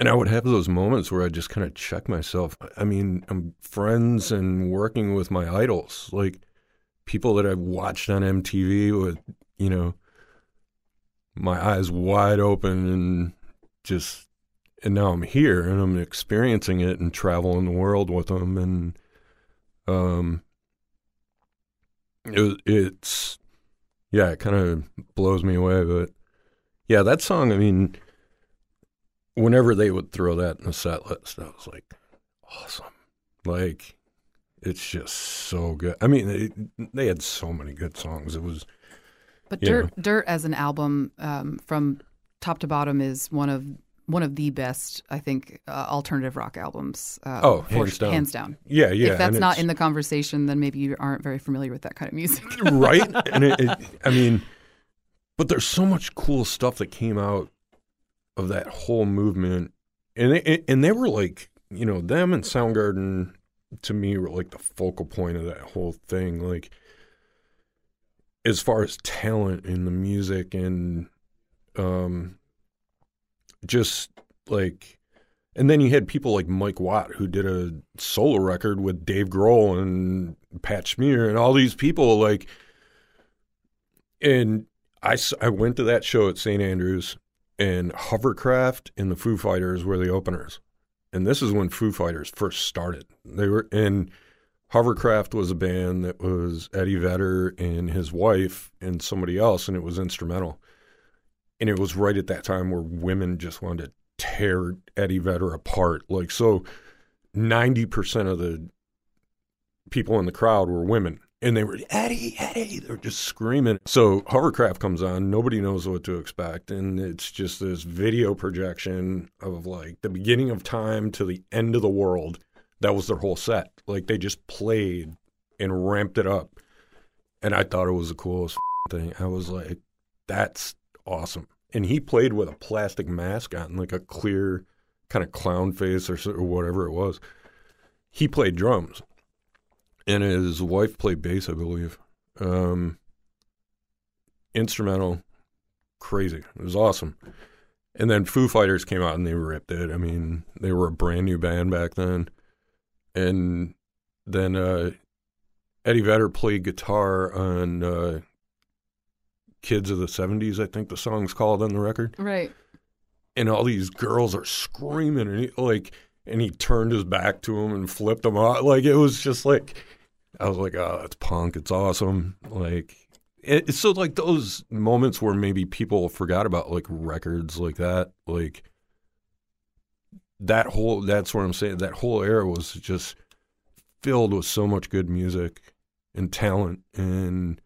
and I would have those moments where I just kind of check myself. I mean, I'm friends and working with my idols, like people that I've watched on M T V with, you know, my eyes wide open and just, and now I'm here and I'm experiencing it and traveling the world with them. And um, it, it's, yeah, it kind of blows me away. But yeah, that song, I mean, whenever they would throw that in the set list, I was like, awesome. Like, it's just so good. I mean, they, they had so many good songs. It was, but Dirt, know. Dirt as an album um, from top to bottom is one of, one of the best, I think, uh, alternative rock albums. Uh, oh, hands down. Hands down. Yeah, yeah. If that's not in the conversation, then maybe you aren't very familiar with that kind of music. Right? And it, it, I mean, but there's so much cool stuff that came out of that whole movement. And they, and they were like, you know, them and Soundgarden, to me, were like the focal point of that whole thing. Like, as far as talent in the music and... um. Just like, and then you had people like Mike Watt, who did a solo record with Dave Grohl and Pat Smear and all these people. Like, and I, I went to that show at Saint Andrews, and Hovercraft and the Foo Fighters were the openers. And this is when Foo Fighters first started. They were, and Hovercraft was a band that was Eddie Vedder and his wife and somebody else, and it was instrumental. And it was right at that time where women just wanted to tear Eddie Vedder apart. Like, so ninety percent of the people in the crowd were women. And they were, Eddie, Eddie, they're just screaming. So Hovercraft comes on. Nobody knows what to expect. And it's just this video projection of, like, the beginning of time to the end of the world. That was their whole set. Like, they just played and ramped it up. And I thought it was the coolest thing. I was like, that's awesome. And he played with a plastic mask on, like a clear kind of clown face or, or whatever it was. He played drums. And his wife played bass, I believe. Um, instrumental. Crazy. It was awesome. And then Foo Fighters came out and they ripped it. I mean, they were a brand new band back then. And then uh, Eddie Vedder played guitar on... Uh, Kids of the seventies, I think the song's called on the record. Right. And all these girls are screaming, and he, like, and he turned his back to them and flipped them off. Like, it was just like, I was like, oh, that's punk. It's awesome. Like, it, so like those moments where maybe people forgot about like records like that, like that whole, that's what I'm saying. That whole era was just filled with so much good music and talent and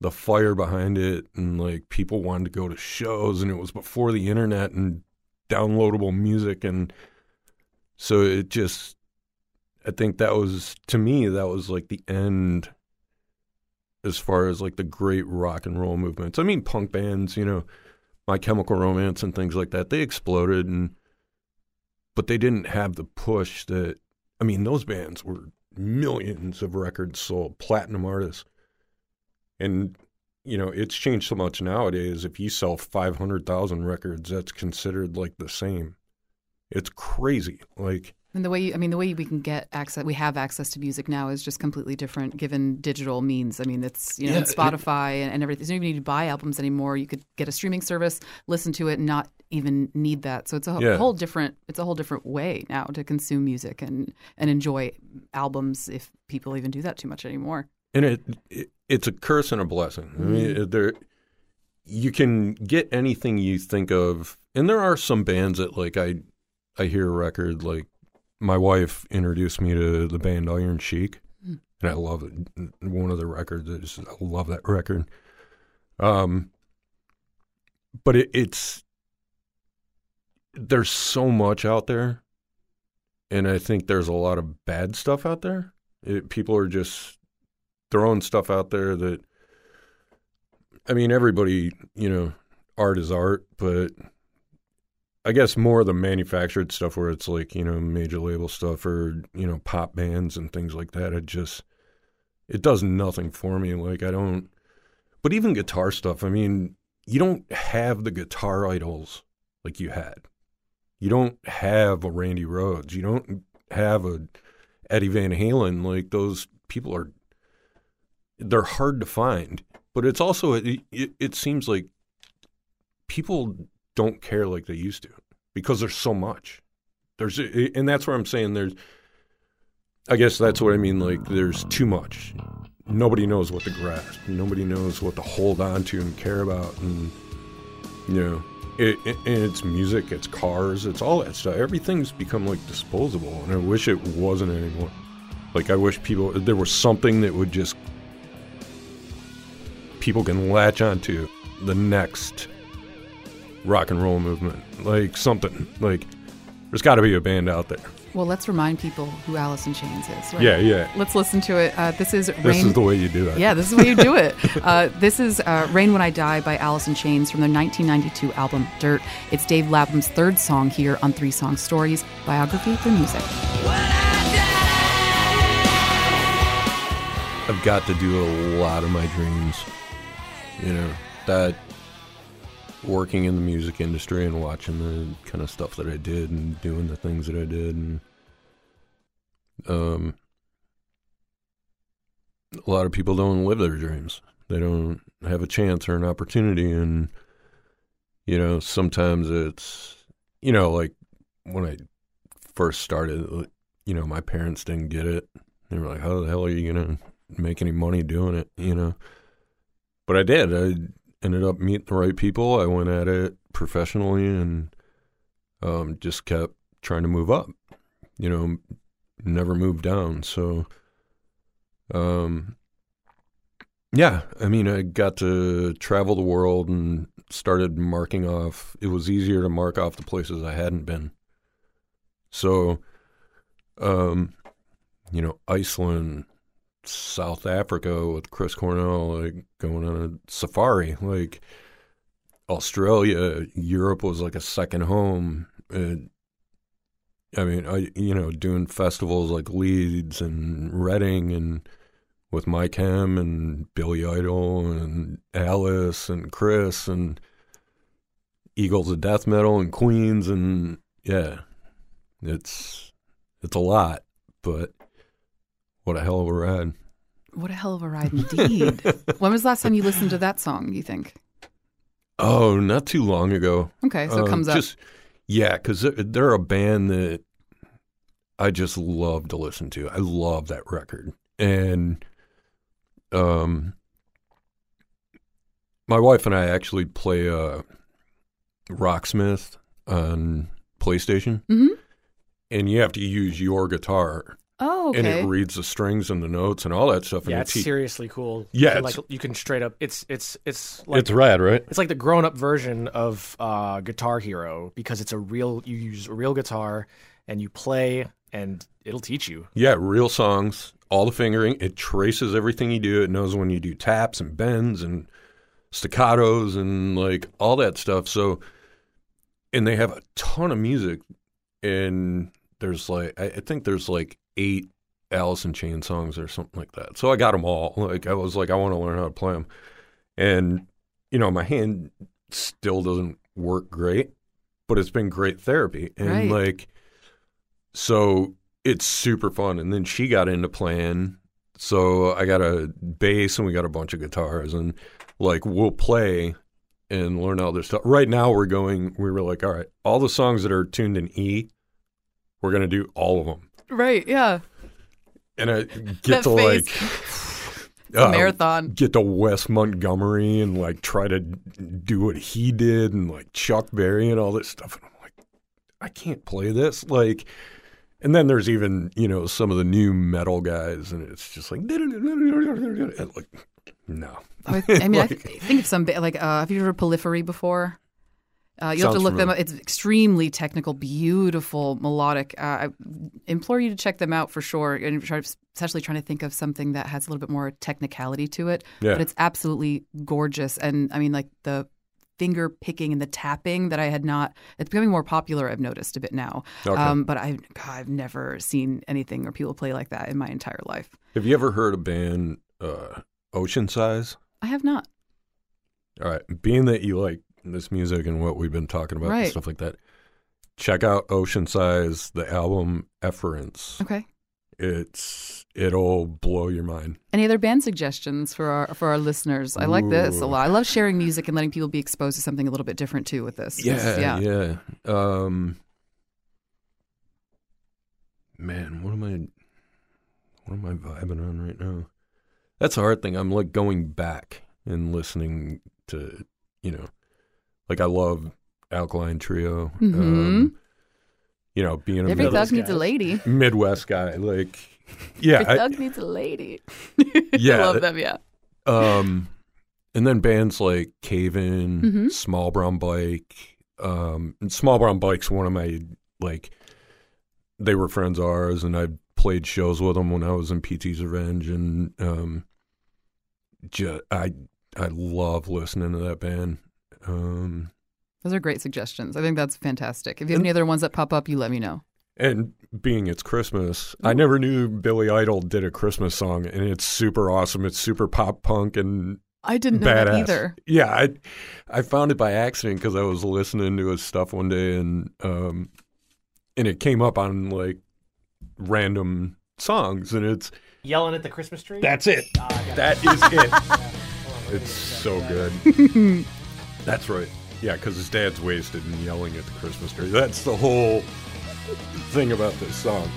the fire behind it, and like people wanted to go to shows, and it was before the internet and downloadable music. And so it just, I think that was, to me, that was like the end as far as like the great rock and roll movements. I mean, punk bands, you know, My Chemical Romance and things like that, they exploded, and but they didn't have the push that, I mean, those bands were millions of records sold, platinum artists. And, you know, it's changed so much nowadays. If you sell five hundred thousand records, that's considered like the same. It's crazy. Like, and the way you, I mean, the way we can get access, we have access to music now is just completely different given digital means. I mean, it's, you know, yeah, and Spotify it, and, and everything. You don't even need to buy albums anymore. You could get a streaming service, listen to it, and not even need that. So it's a yeah. whole different, it's a whole different way now to consume music and, and enjoy albums, if people even do that too much anymore. And it, it it's a curse and a blessing. I mean, there, you can get anything you think of, and there are some bands that, like, I, I hear a record, like my wife introduced me to the band Iron Sheik, Mm. And I love it. One of the records, I, just, I love that record. Um, but it, it's, there's so much out there. And I think there's a lot of bad stuff out there. It, people are just throwing stuff out there that, I mean, everybody, you know, art is art, but I guess more of the manufactured stuff where it's like, you know, major label stuff or, you know, pop bands and things like that. It just, it does nothing for me. Like I don't, but even guitar stuff, I mean, you don't have the guitar idols like you had. You don't have a Randy Rhoads. You don't have a Eddie Van Halen. Like those people are, they're hard to find. But it's also, it, it, it seems like people don't care like they used to because there's so much. There's, and that's where I'm saying there's, I guess that's what I mean, like there's too much. Nobody knows what to grasp. Nobody knows what to hold on to and care about. And, you know, it, it, and it's music, it's cars, it's all that stuff. Everything's become like disposable, and I wish it wasn't anymore. Like I wish people, there was something that would just, people can latch onto the next rock and roll movement, like something, like there's got to be a band out there. Well, let's remind people who Alice in Chains is, right? Yeah, yeah. Let's listen to it. Uh, this is Rain. This is the way you do it. Yeah, this is the way you do it. Uh, this is uh, Rain When I Die by Alice in Chains from their nineteen ninety-two album Dirt. It's Dave Lapham third song here on Three Song Stories, Biography for Music. I've got to do a lot of my dreams, you know, that working in the music industry and watching the kind of stuff that I did and doing the things that I did, and um, a lot of people don't live their dreams. They don't have a chance or an opportunity, and you know, sometimes it's, you know, like when I first started, you know, my parents didn't get it. They were like, "How the hell are you gonna make any money doing it?" You know, but I did. I ended up meeting the right people. I went at it professionally and um, just kept trying to move up, you know, never moved down. So, um, yeah, I mean, I got to travel the world and started marking off. It was easier to mark off the places I hadn't been. So, um, you know, Iceland, South Africa with Chris Cornell, like going on a safari, like Australia, Europe was like a second home. And, I mean, I, you know, doing festivals like Leeds and Reading and with My Chem and Billy Idol and Alice and Chris and Eagles of Death Metal and Queens. And yeah, it's, it's a lot, but what a hell of a ride. What a hell of a ride indeed. When was the last time you listened to that song, you think? Oh, not too long ago. Okay, so um, it comes up. Just, yeah, because they're, they're a band that I just love to listen to. I love that record. And um, my wife and I actually play uh, Rocksmith on PlayStation. Mm-hmm. And you have to use your guitar. Oh, okay. And it reads the strings and the notes and all that stuff. Yeah, and it's, it's seriously cool. Yeah, like you can straight up. It's it's it's like, it's rad, right? It's like the grown-up version of uh, Guitar Hero because it's a real. You use a real guitar and you play, and it'll teach you. Yeah, real songs, all the fingering. It traces everything you do. It knows when you do taps and bends and staccatos and like all that stuff. So, and they have a ton of music, and there's like I, I think there's like. eight Alice in Chains songs or something like that. So I got them all. Like I was like, I want to learn how to play them. And, you know, my hand still doesn't work great, but it's been great therapy. And right. like, so it's super fun. And then she got into playing. So I got a bass and we got a bunch of guitars and like we'll play and learn all this stuff. Right now we're going, we were like, all right, all the songs that are tuned in E, we're going to do all of them. Right, yeah. And I get to face. like uh, marathon. Get to Wes Montgomery and like try to do what he did and like Chuck Berry and all this stuff. And I'm like, I can't play this. Like And then there's even, you know, some of the new metal guys, and it's just like, like no. I, I mean, like, I th- think of some, like, uh, have you heard of Polyphony before? Uh, you'll have to look familiar. them up. It's extremely technical, beautiful, melodic. Uh, I implore you to check them out for sure. And try, especially trying to think of something that has a little bit more technicality to it. Yeah. But it's absolutely gorgeous. And I mean, like the finger picking and the tapping that I had not – it's becoming more popular, I've noticed a bit now. Okay. Um, but I've, God, I've never seen anything or people play like that in my entire life. Have you ever heard a band uh, Ocean Size? I have not. All right. Being that you like – this music and what we've been talking about right. and stuff like that. Check out Ocean Size, the album Efference. Okay. It's it'll blow your mind. Any other band suggestions for our for our listeners? I Ooh. like this a lot. I love sharing music and letting people be exposed to something a little bit different too with this. Yeah, yeah. yeah. Um, man, what am I what am I vibing on right now? That's a hard thing. I'm like going back and listening to, you know, like, I love Alkaline Trio. Mm-hmm. Um, you know, being a Every Midwest guy. Every thug needs a lady. Midwest guy. Like, yeah. Every I, thug needs a lady. Yeah. I love them, yeah. Um, and then bands like Cave-In, mm-hmm. Small Brown Bike. Um, and Small Brown Bike's one of my, like, they were friends of ours, and I played shows with them when I was in P T's Revenge. And um, just, I, I love listening to that band. Um, Those are great suggestions. I think that's fantastic. If you have and, any other ones that pop up, you let me know. And being it's Christmas, Ooh. I never knew Billy Idol did a Christmas song, and it's super awesome. It's super pop punk and I didn't badass. know that either. Yeah, I I found it by accident because I was listening to his stuff one day, and um, and it came up on like random songs, and it's Yelling at the Christmas Tree. That's it. Oh, that it. is it. Yeah. Oh, it's so that. good. That's right. Yeah, because his dad's wasted and yelling at the Christmas tree. That's the whole thing about this song.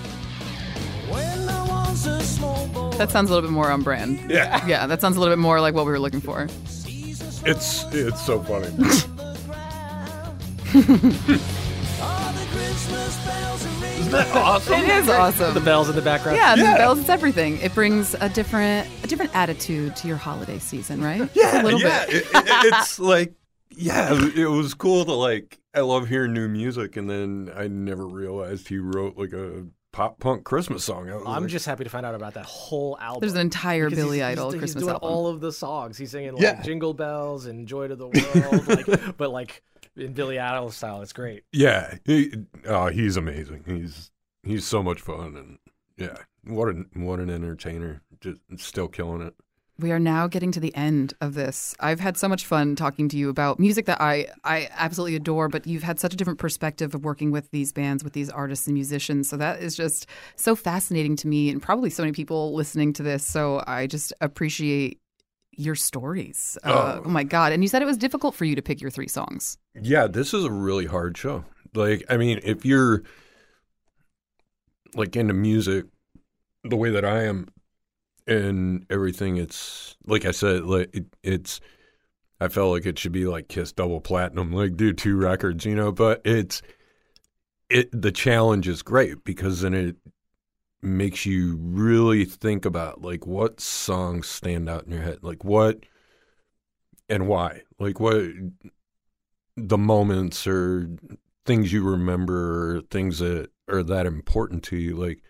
That sounds a little bit more on brand. Yeah. Yeah, that sounds a little bit more like what we were looking for. It's it's so funny. Isn't that awesome? It is awesome. The bells in the background. Yeah, yeah. the bells, it's everything. It brings a different a different attitude to your holiday season, right? Yeah, a little yeah. bit. it, it, it's like, yeah, it was cool to like, I love hearing new music, and then I never realized he wrote like a pop punk Christmas song. I'm like, just happy to find out about that whole album. There's an entire Billy Idol Christmas album. He's doing album. all of the songs. He's singing like yeah. Jingle Bells and Joy to the World, like, but like, in Billy Idol style, it's great. Yeah, he, oh, he's amazing. He's he's so much fun, and yeah, what an what an entertainer. Just still killing it. We are now getting to the end of this. I've had so much fun talking to you about music that I, I absolutely adore, but you've had such a different perspective of working with these bands, with these artists and musicians. So that is just so fascinating to me, and probably so many people listening to this. So I just appreciate your stories. Uh, oh. oh, my God. And you said it was difficult for you to pick your three songs. Yeah, this is a really hard show. Like, I mean, if you're, like, into music the way that I am and everything, it's, like I said, like it, it's, I felt like it should be, like, Kiss Double Platinum, like, do two records, you know? But it's, it the challenge is great because then it makes you really think about, like, what songs stand out in your head, like what and why, like what the moments or things you remember, or things that are that important to you, like,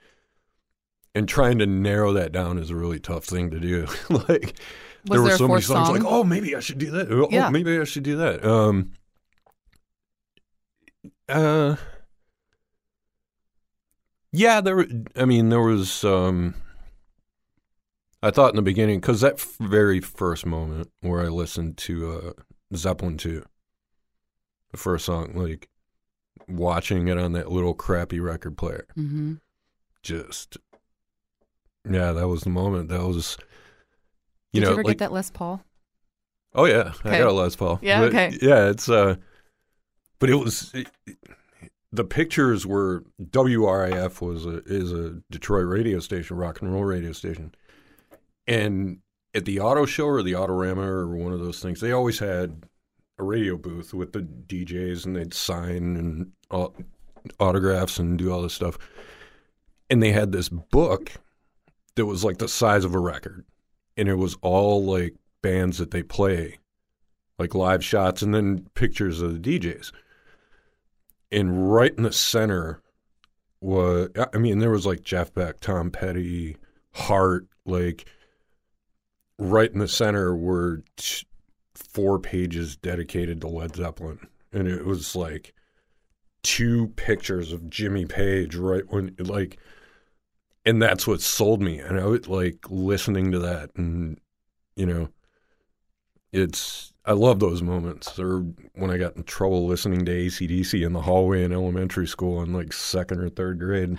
and trying to narrow that down is a really tough thing to do. Like, was there were there so many songs song? like, oh, maybe I should do that. Oh, yeah. maybe I should do that. Um, uh, Yeah, there. I mean, there was. Um, I thought in the beginning, because that f- very first moment where I listened to uh, Zeppelin two, the first song, like watching it on that little crappy record player, mm-hmm. just yeah, that was the moment. That was, you Did know, you ever like, get that Les Paul? Oh yeah, okay. I got a Les Paul. Yeah, but, okay. Yeah, it's. Uh, but it was. It, it, The pictures were W R I F was a, is a Detroit radio station, rock and roll radio station, and at the auto show or the Autorama or one of those things, they always had a radio booth with the D Js, and they'd sign and autographs and do all this stuff. And they had this book that was like the size of a record. And it was all like bands that they play, like live shots and then pictures of the D Js. And right in the center was, I mean, there was like Jeff Beck, Tom Petty, Heart, like right in the center were t- four pages dedicated to Led Zeppelin. And it was like two pictures of Jimmy Page right when, like, and that's what sold me. And I was like listening to that and, you know, it's, I love those moments. Or when I got in trouble listening to A C D C in the hallway in elementary school in like second or third grade.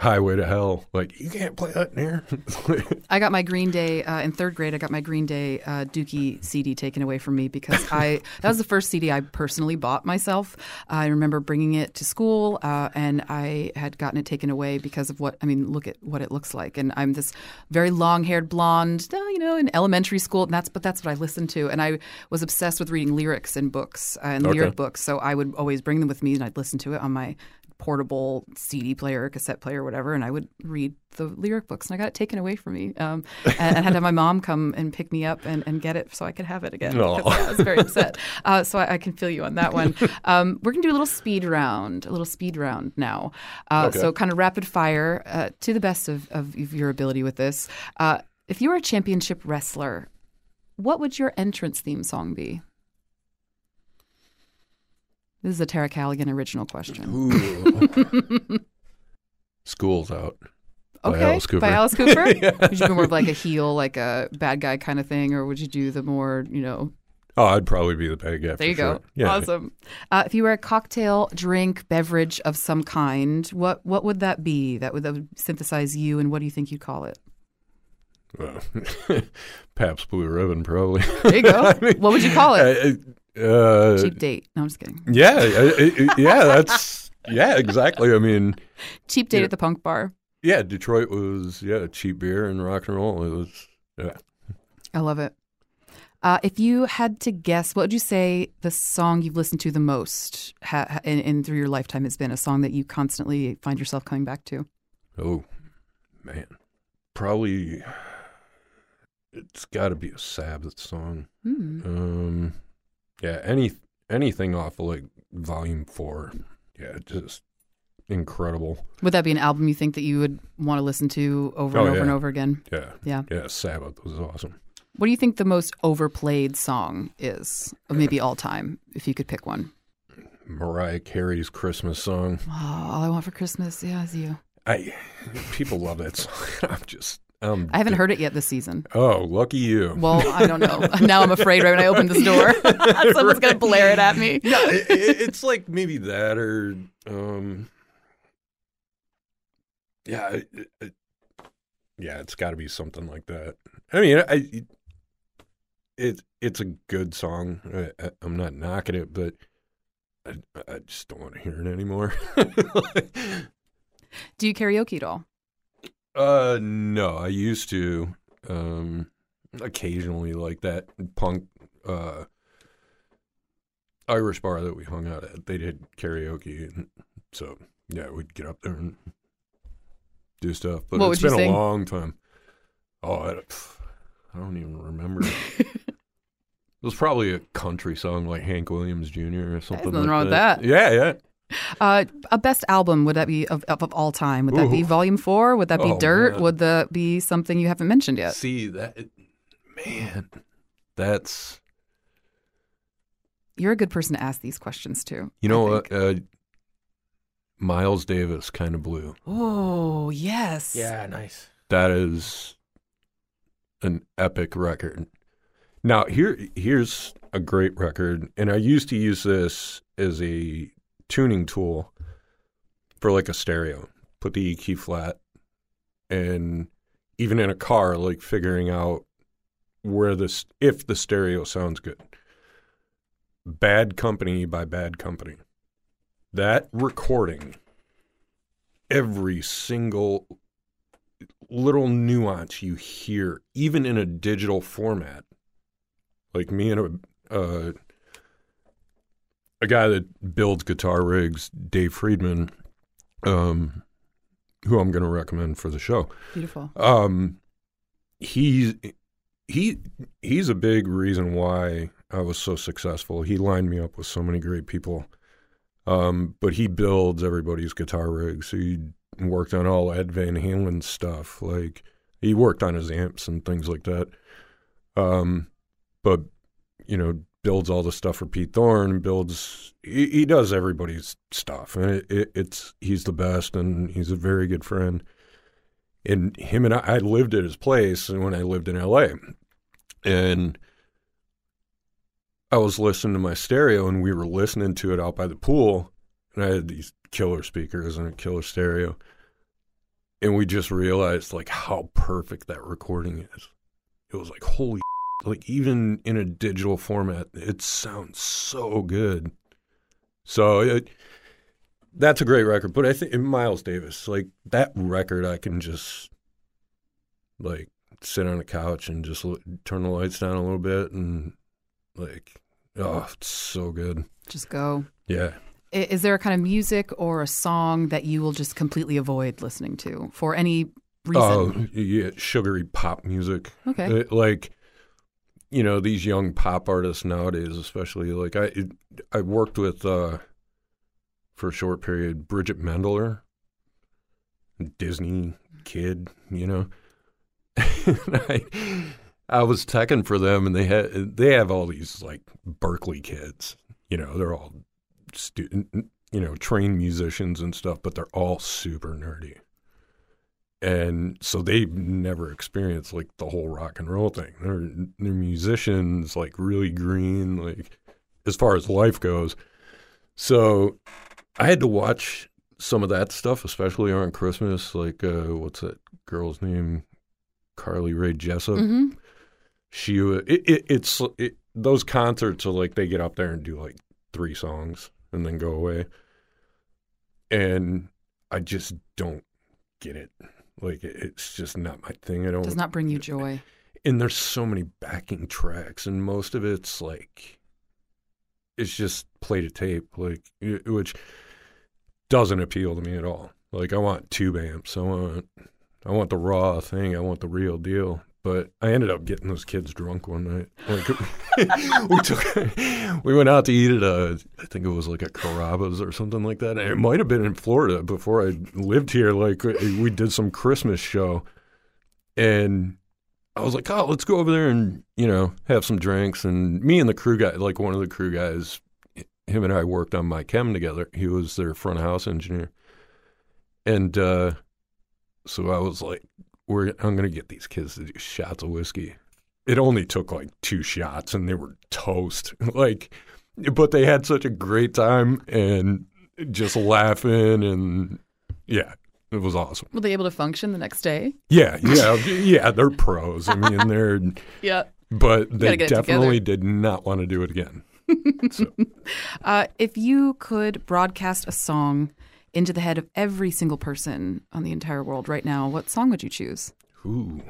Highway to Hell. Like, you can't play that in here. I got my Green Day, uh, in third grade, I got my Green Day uh, Dookie C D taken away from me because I that was the first C D I personally bought myself. I remember bringing it to school uh, and I had gotten it taken away because of what, I mean, look at what it looks like. And I'm this very long-haired blonde, you know, in elementary school, and that's but that's what I listened to. And I was obsessed with reading lyrics in books uh, and okay. lyric books. So I would always bring them with me and I'd listen to it on my portable C D player, cassette player, whatever, and I would read the lyric books, and I got it taken away from me, um, and, and had to have my mom come and pick me up and, and get it so I could have it again. Because I was very upset. Uh, so I, I can feel you on that one. Um, we're gonna do a little speed round, a little speed round now. Uh, okay. So kind of rapid fire uh, to the best of, of your ability with this. Uh, if you were a championship wrestler, what would your entrance theme song be? This is a Tara Callaghan original question. Ooh. School's Out. Okay. By Alice Cooper. By Alice Cooper? Yeah. Would you be more of like a heel, like a bad guy kind of thing, or would you do the more, you know? Oh, I'd probably be the bad guy. There you sure. go. Yeah. Awesome. Uh, if you were a cocktail, drink, beverage of some kind, what what would that be? That would, that would synthesize you, and what do you think you'd call it? Well, Pabst Blue Ribbon, probably. There you go. I mean, what would you call it? I, I, Uh, cheap date. No, I'm just kidding. Yeah, uh, yeah, that's yeah, exactly. I mean, cheap date you know, at the punk bar. Yeah, Detroit was yeah cheap beer and rock and roll. It was yeah. I love it. Uh, if you had to guess, what would you say the song you've listened to the most ha- in, in through your lifetime has been? A song that you constantly find yourself coming back to? Oh man, probably it's got to be a Sabbath song. Mm. Um. Yeah, any anything off of like Volume Four, yeah, just incredible. Would that be an album you think that you would want to listen to over oh, and over yeah. and over again? Yeah, yeah, yeah. Sabbath was awesome. What do you think the most overplayed song is, or maybe all time, if you could pick one? Mariah Carey's Christmas song. Oh, All I Want for Christmas, yeah, is you. I people love that song. I'm just. Um, I haven't heard it yet this season. Oh, lucky you. Well, I don't know. Now I'm afraid right when I open this door. Someone's right. going to blare it at me. Yeah, it, it's like maybe that or, um, yeah, it, it, yeah, it's got to be something like that. I mean, I, it, it's a good song. I, I, I'm not knocking it, but I, I just don't want to hear it anymore. Do you karaoke at all? Uh, no, I used to, um, occasionally like that punk, uh, Irish bar that we hung out at, they did karaoke. And so yeah, we'd get up there and do stuff, but what it's been a long time. Oh, I, I don't even remember. It was probably a country song like Hank Williams Junior or something. There's nothing like wrong that. With that. Yeah. Yeah. Uh, a best album, would that be of, of, of all time? Would that Ooh. be Volume Four? Would that be oh, Dirt? Man. Would that be something you haven't mentioned yet? See, that, man, that's... You're a good person to ask these questions to. You know what? Uh, Miles Davis, Kind of Blue. Oh, yes. Yeah, nice. That is an epic record. Now, here, here's a great record, and I used to use this as a... tuning tool for like a stereo, put the E Q flat, and even in a car, like figuring out where this, if the stereo sounds good. Bad Company by Bad Company. That recording, every single little nuance you hear, even in a digital format, like me and a, uh, A guy that builds guitar rigs, Dave Friedman, um, who I'm going to recommend for the show. Beautiful. Um, he's he he's a big reason why I was so successful. He lined me up with so many great people. Um, but he builds everybody's guitar rigs. He worked on all Ed Van Halen stuff. Like, he worked on his amps and things like that. Um, but, you know, builds all the stuff for Pete Thorne, builds – he, he does everybody's stuff. And it, it, it's – he's the best, and he's a very good friend. And him and I – I lived at his place when I lived in L A. And I was listening to my stereo, and we were listening to it out by the pool. And I had these killer speakers and a killer stereo. And we just realized, like, how perfect that recording is. It was like, holy shit. Like, even in a digital format, it sounds so good. So it, that's a great record. But I think Miles Davis, like, that record, I can just, like, sit on a couch and just l- turn the lights down a little bit. And, like, oh, it's so good. Just go. Yeah. Is there a kind of music or a song that you will just completely avoid listening to for any reason? Oh, yeah, sugary pop music. Okay. It, like... You know, these young pop artists nowadays, especially, like, I it, I worked with, uh, for a short period, Bridget Mendler, Disney kid, you know. I, I was teching for them, and they had they have all these, like, Berkeley kids. You know, they're all, student, you know, trained musicians and stuff, but they're all super nerdy. And so they've never experienced, like, the whole rock and roll thing. They're, they're musicians, like, really green, like, as far as life goes. So I had to watch some of that stuff, especially around Christmas. Like, uh, what's that girl's name? Carly Rae Jepsen. Mm-hmm. She it, it, it's it, those concerts are, like, they get up there and do, like, three songs and then go away. And I just don't get it. Like, it's just not my thing. I don't. Does not bring you joy. And there's so many backing tracks, and most of it's like, it's just play to tape, like, which doesn't appeal to me at all. Like, I want tube amps. I want, I want the raw thing. I want the real deal. But I ended up getting those kids drunk one night. Like, we took, we went out to eat at a, I think it was like a Carrabba's or something like that. It might have been in Florida before I lived here. Like, we did some Christmas show, and I was like, "Oh, let's go over there and, you know, have some drinks." And me and the crew guy, like one of the crew guys, him and I worked on My Chem together. He was their front of house engineer, and uh, so I was like, We're, I'm going to get these kids to do shots of whiskey. It only took like two shots, and they were toast. Like, but they had such a great time and just laughing, and yeah, it was awesome. Were they able to function the next day? Yeah, yeah, yeah. They're pros. I mean, they're yeah. But they definitely did not want to do it again. So. Uh, if you could broadcast a song into the head of every single person on the entire world right now, what song would you choose? Ooh.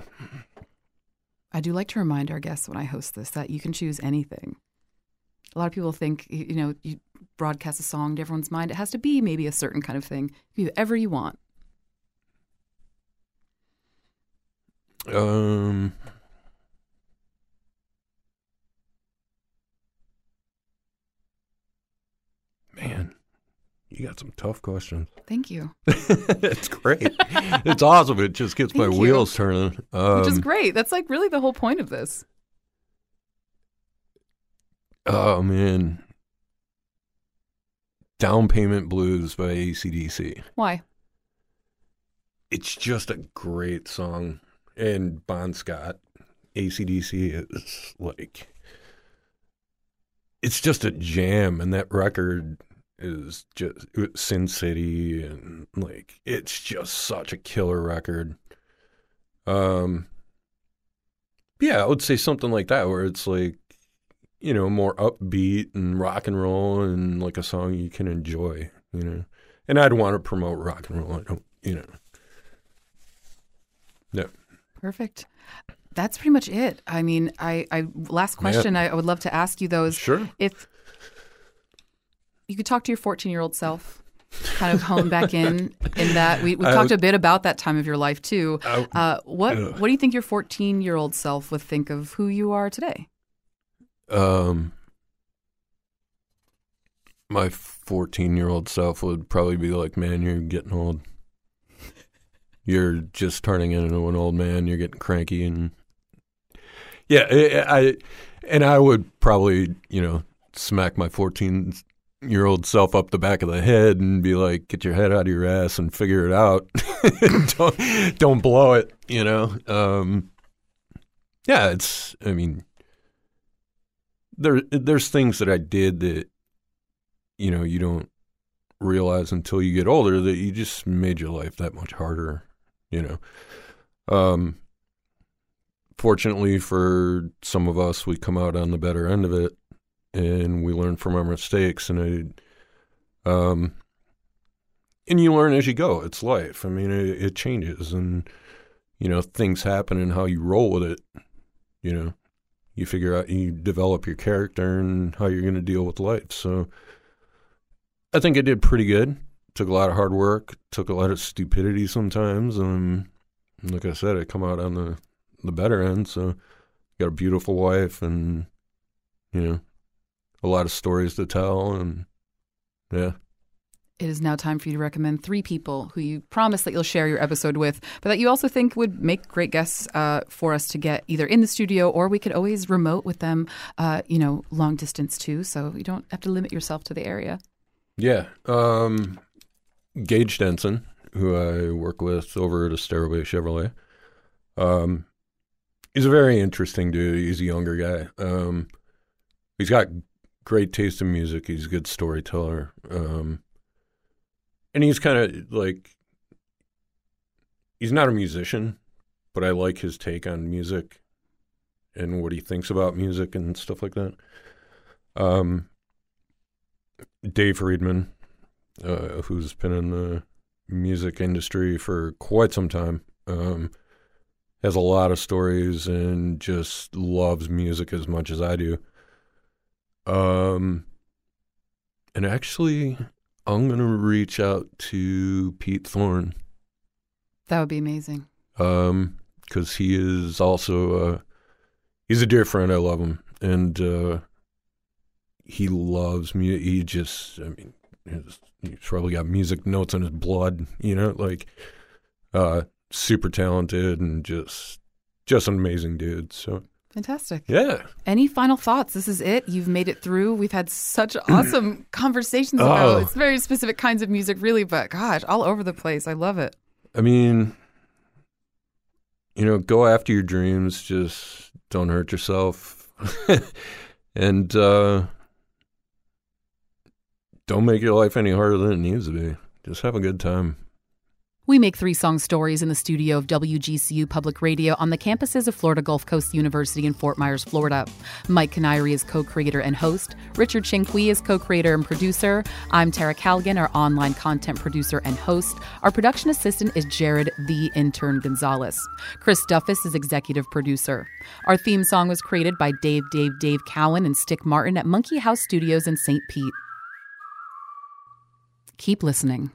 I do like to remind our guests when I host this that you can choose anything. A lot of people think, you know, you broadcast a song to everyone's mind. It has to be maybe a certain kind of thing. It can be whatever you want. Um... You got some tough questions. Thank you. It's great. It's awesome. It just gets Thank my you. wheels turning. Um, Which is great. That's like really the whole point of this. Oh, man. Down Payment Blues by A C D C. Why? It's just a great song. And Bon Scott, A C D C is like, it's just a jam. And that record is just Sin City, and like, it's just such a killer record. Um, yeah, I would say something like that, where it's like, you know, more upbeat and rock and roll, and like a song you can enjoy, you know. And I'd want to promote rock and roll. I don't, you know. Yeah. Perfect. That's pretty much it. I mean, I, I last question yeah. I, I would love to ask you though is sure. if. You could talk to your fourteen-year-old self kind of hone back in in that. We, we've I, talked a bit about that time of your life, too. I, uh, what uh, what do you think your fourteen-year-old self would think of who you are today? Um, my fourteen-year-old self would probably be like, man, you're getting old. You're just turning into an old man. You're getting cranky. And yeah, I, I and I would probably, you know, smack my fourteen-year-old self up the back of the head and be like, get your head out of your ass and figure it out. don't, don't blow it, you know. Um, yeah, it's, I mean, there there's things that I did that, you know, you don't realize until you get older that you just made your life that much harder, you know. Um, fortunately for some of us, we come out on the better end of it. And we learn from our mistakes, and I, um, and you learn as you go. It's life. I mean, it, it changes, and you know things happen, and how you roll with it. You know, you figure out, you develop your character, and how you're going to deal with life. So, I think I did pretty good. Took a lot of hard work. Took a lot of stupidity sometimes. Um, and like I said, I come out on the the better end. So, got a beautiful wife, and you know. A lot of stories to tell, and yeah. It is now time for you to recommend three people who you promise that you'll share your episode with, but that you also think would make great guests uh, for us to get either in the studio, or we could always remote with them, uh, you know, long distance too, so you don't have to limit yourself to the area. Yeah. Um, Gage Denson, who I work with over at Stairway Chevrolet, um, he's a very interesting dude. He's a younger guy. Um, he's got great taste in music. He's a good storyteller. Um, and he's kind of like, he's not a musician, but I like his take on music and what he thinks about music and stuff like that. Um, Dave Friedman, uh, who's been in the music industry for quite some time, um, has a lot of stories and just loves music as much as I do. Um, and actually, I'm going to reach out to Pete Thorne. That would be amazing. Um, because he is also, uh, he's a dear friend. I love him. And, uh, he loves me. He just, I mean, he's, he's probably got music notes in his blood, you know, like, uh, super talented and just, just an amazing dude. So. Fantastic. Yeah. Any final thoughts? This is it. You've made it through. We've had such awesome conversations oh. about it's very specific kinds of music, really, but gosh, all over the place. I love it. I mean, you know, go after your dreams. Just don't hurt yourself. And uh, don't make your life any harder than it needs to be. Just have a good time. We make Three Song Stories in the studio of W G C U Public Radio on the campuses of Florida Gulf Coast University in Fort Myers, Florida. Mike Canary is co-creator and host. Richard Chinqui is co-creator and producer. I'm Tara Callaghan, our online content producer and host. Our production assistant is Jared the Intern Gonzalez. Chris Duffus is executive producer. Our theme song was created by Dave, Dave, Dave Cowan and Stick Martin at Monkey House Studios in Saint Pete. Keep listening.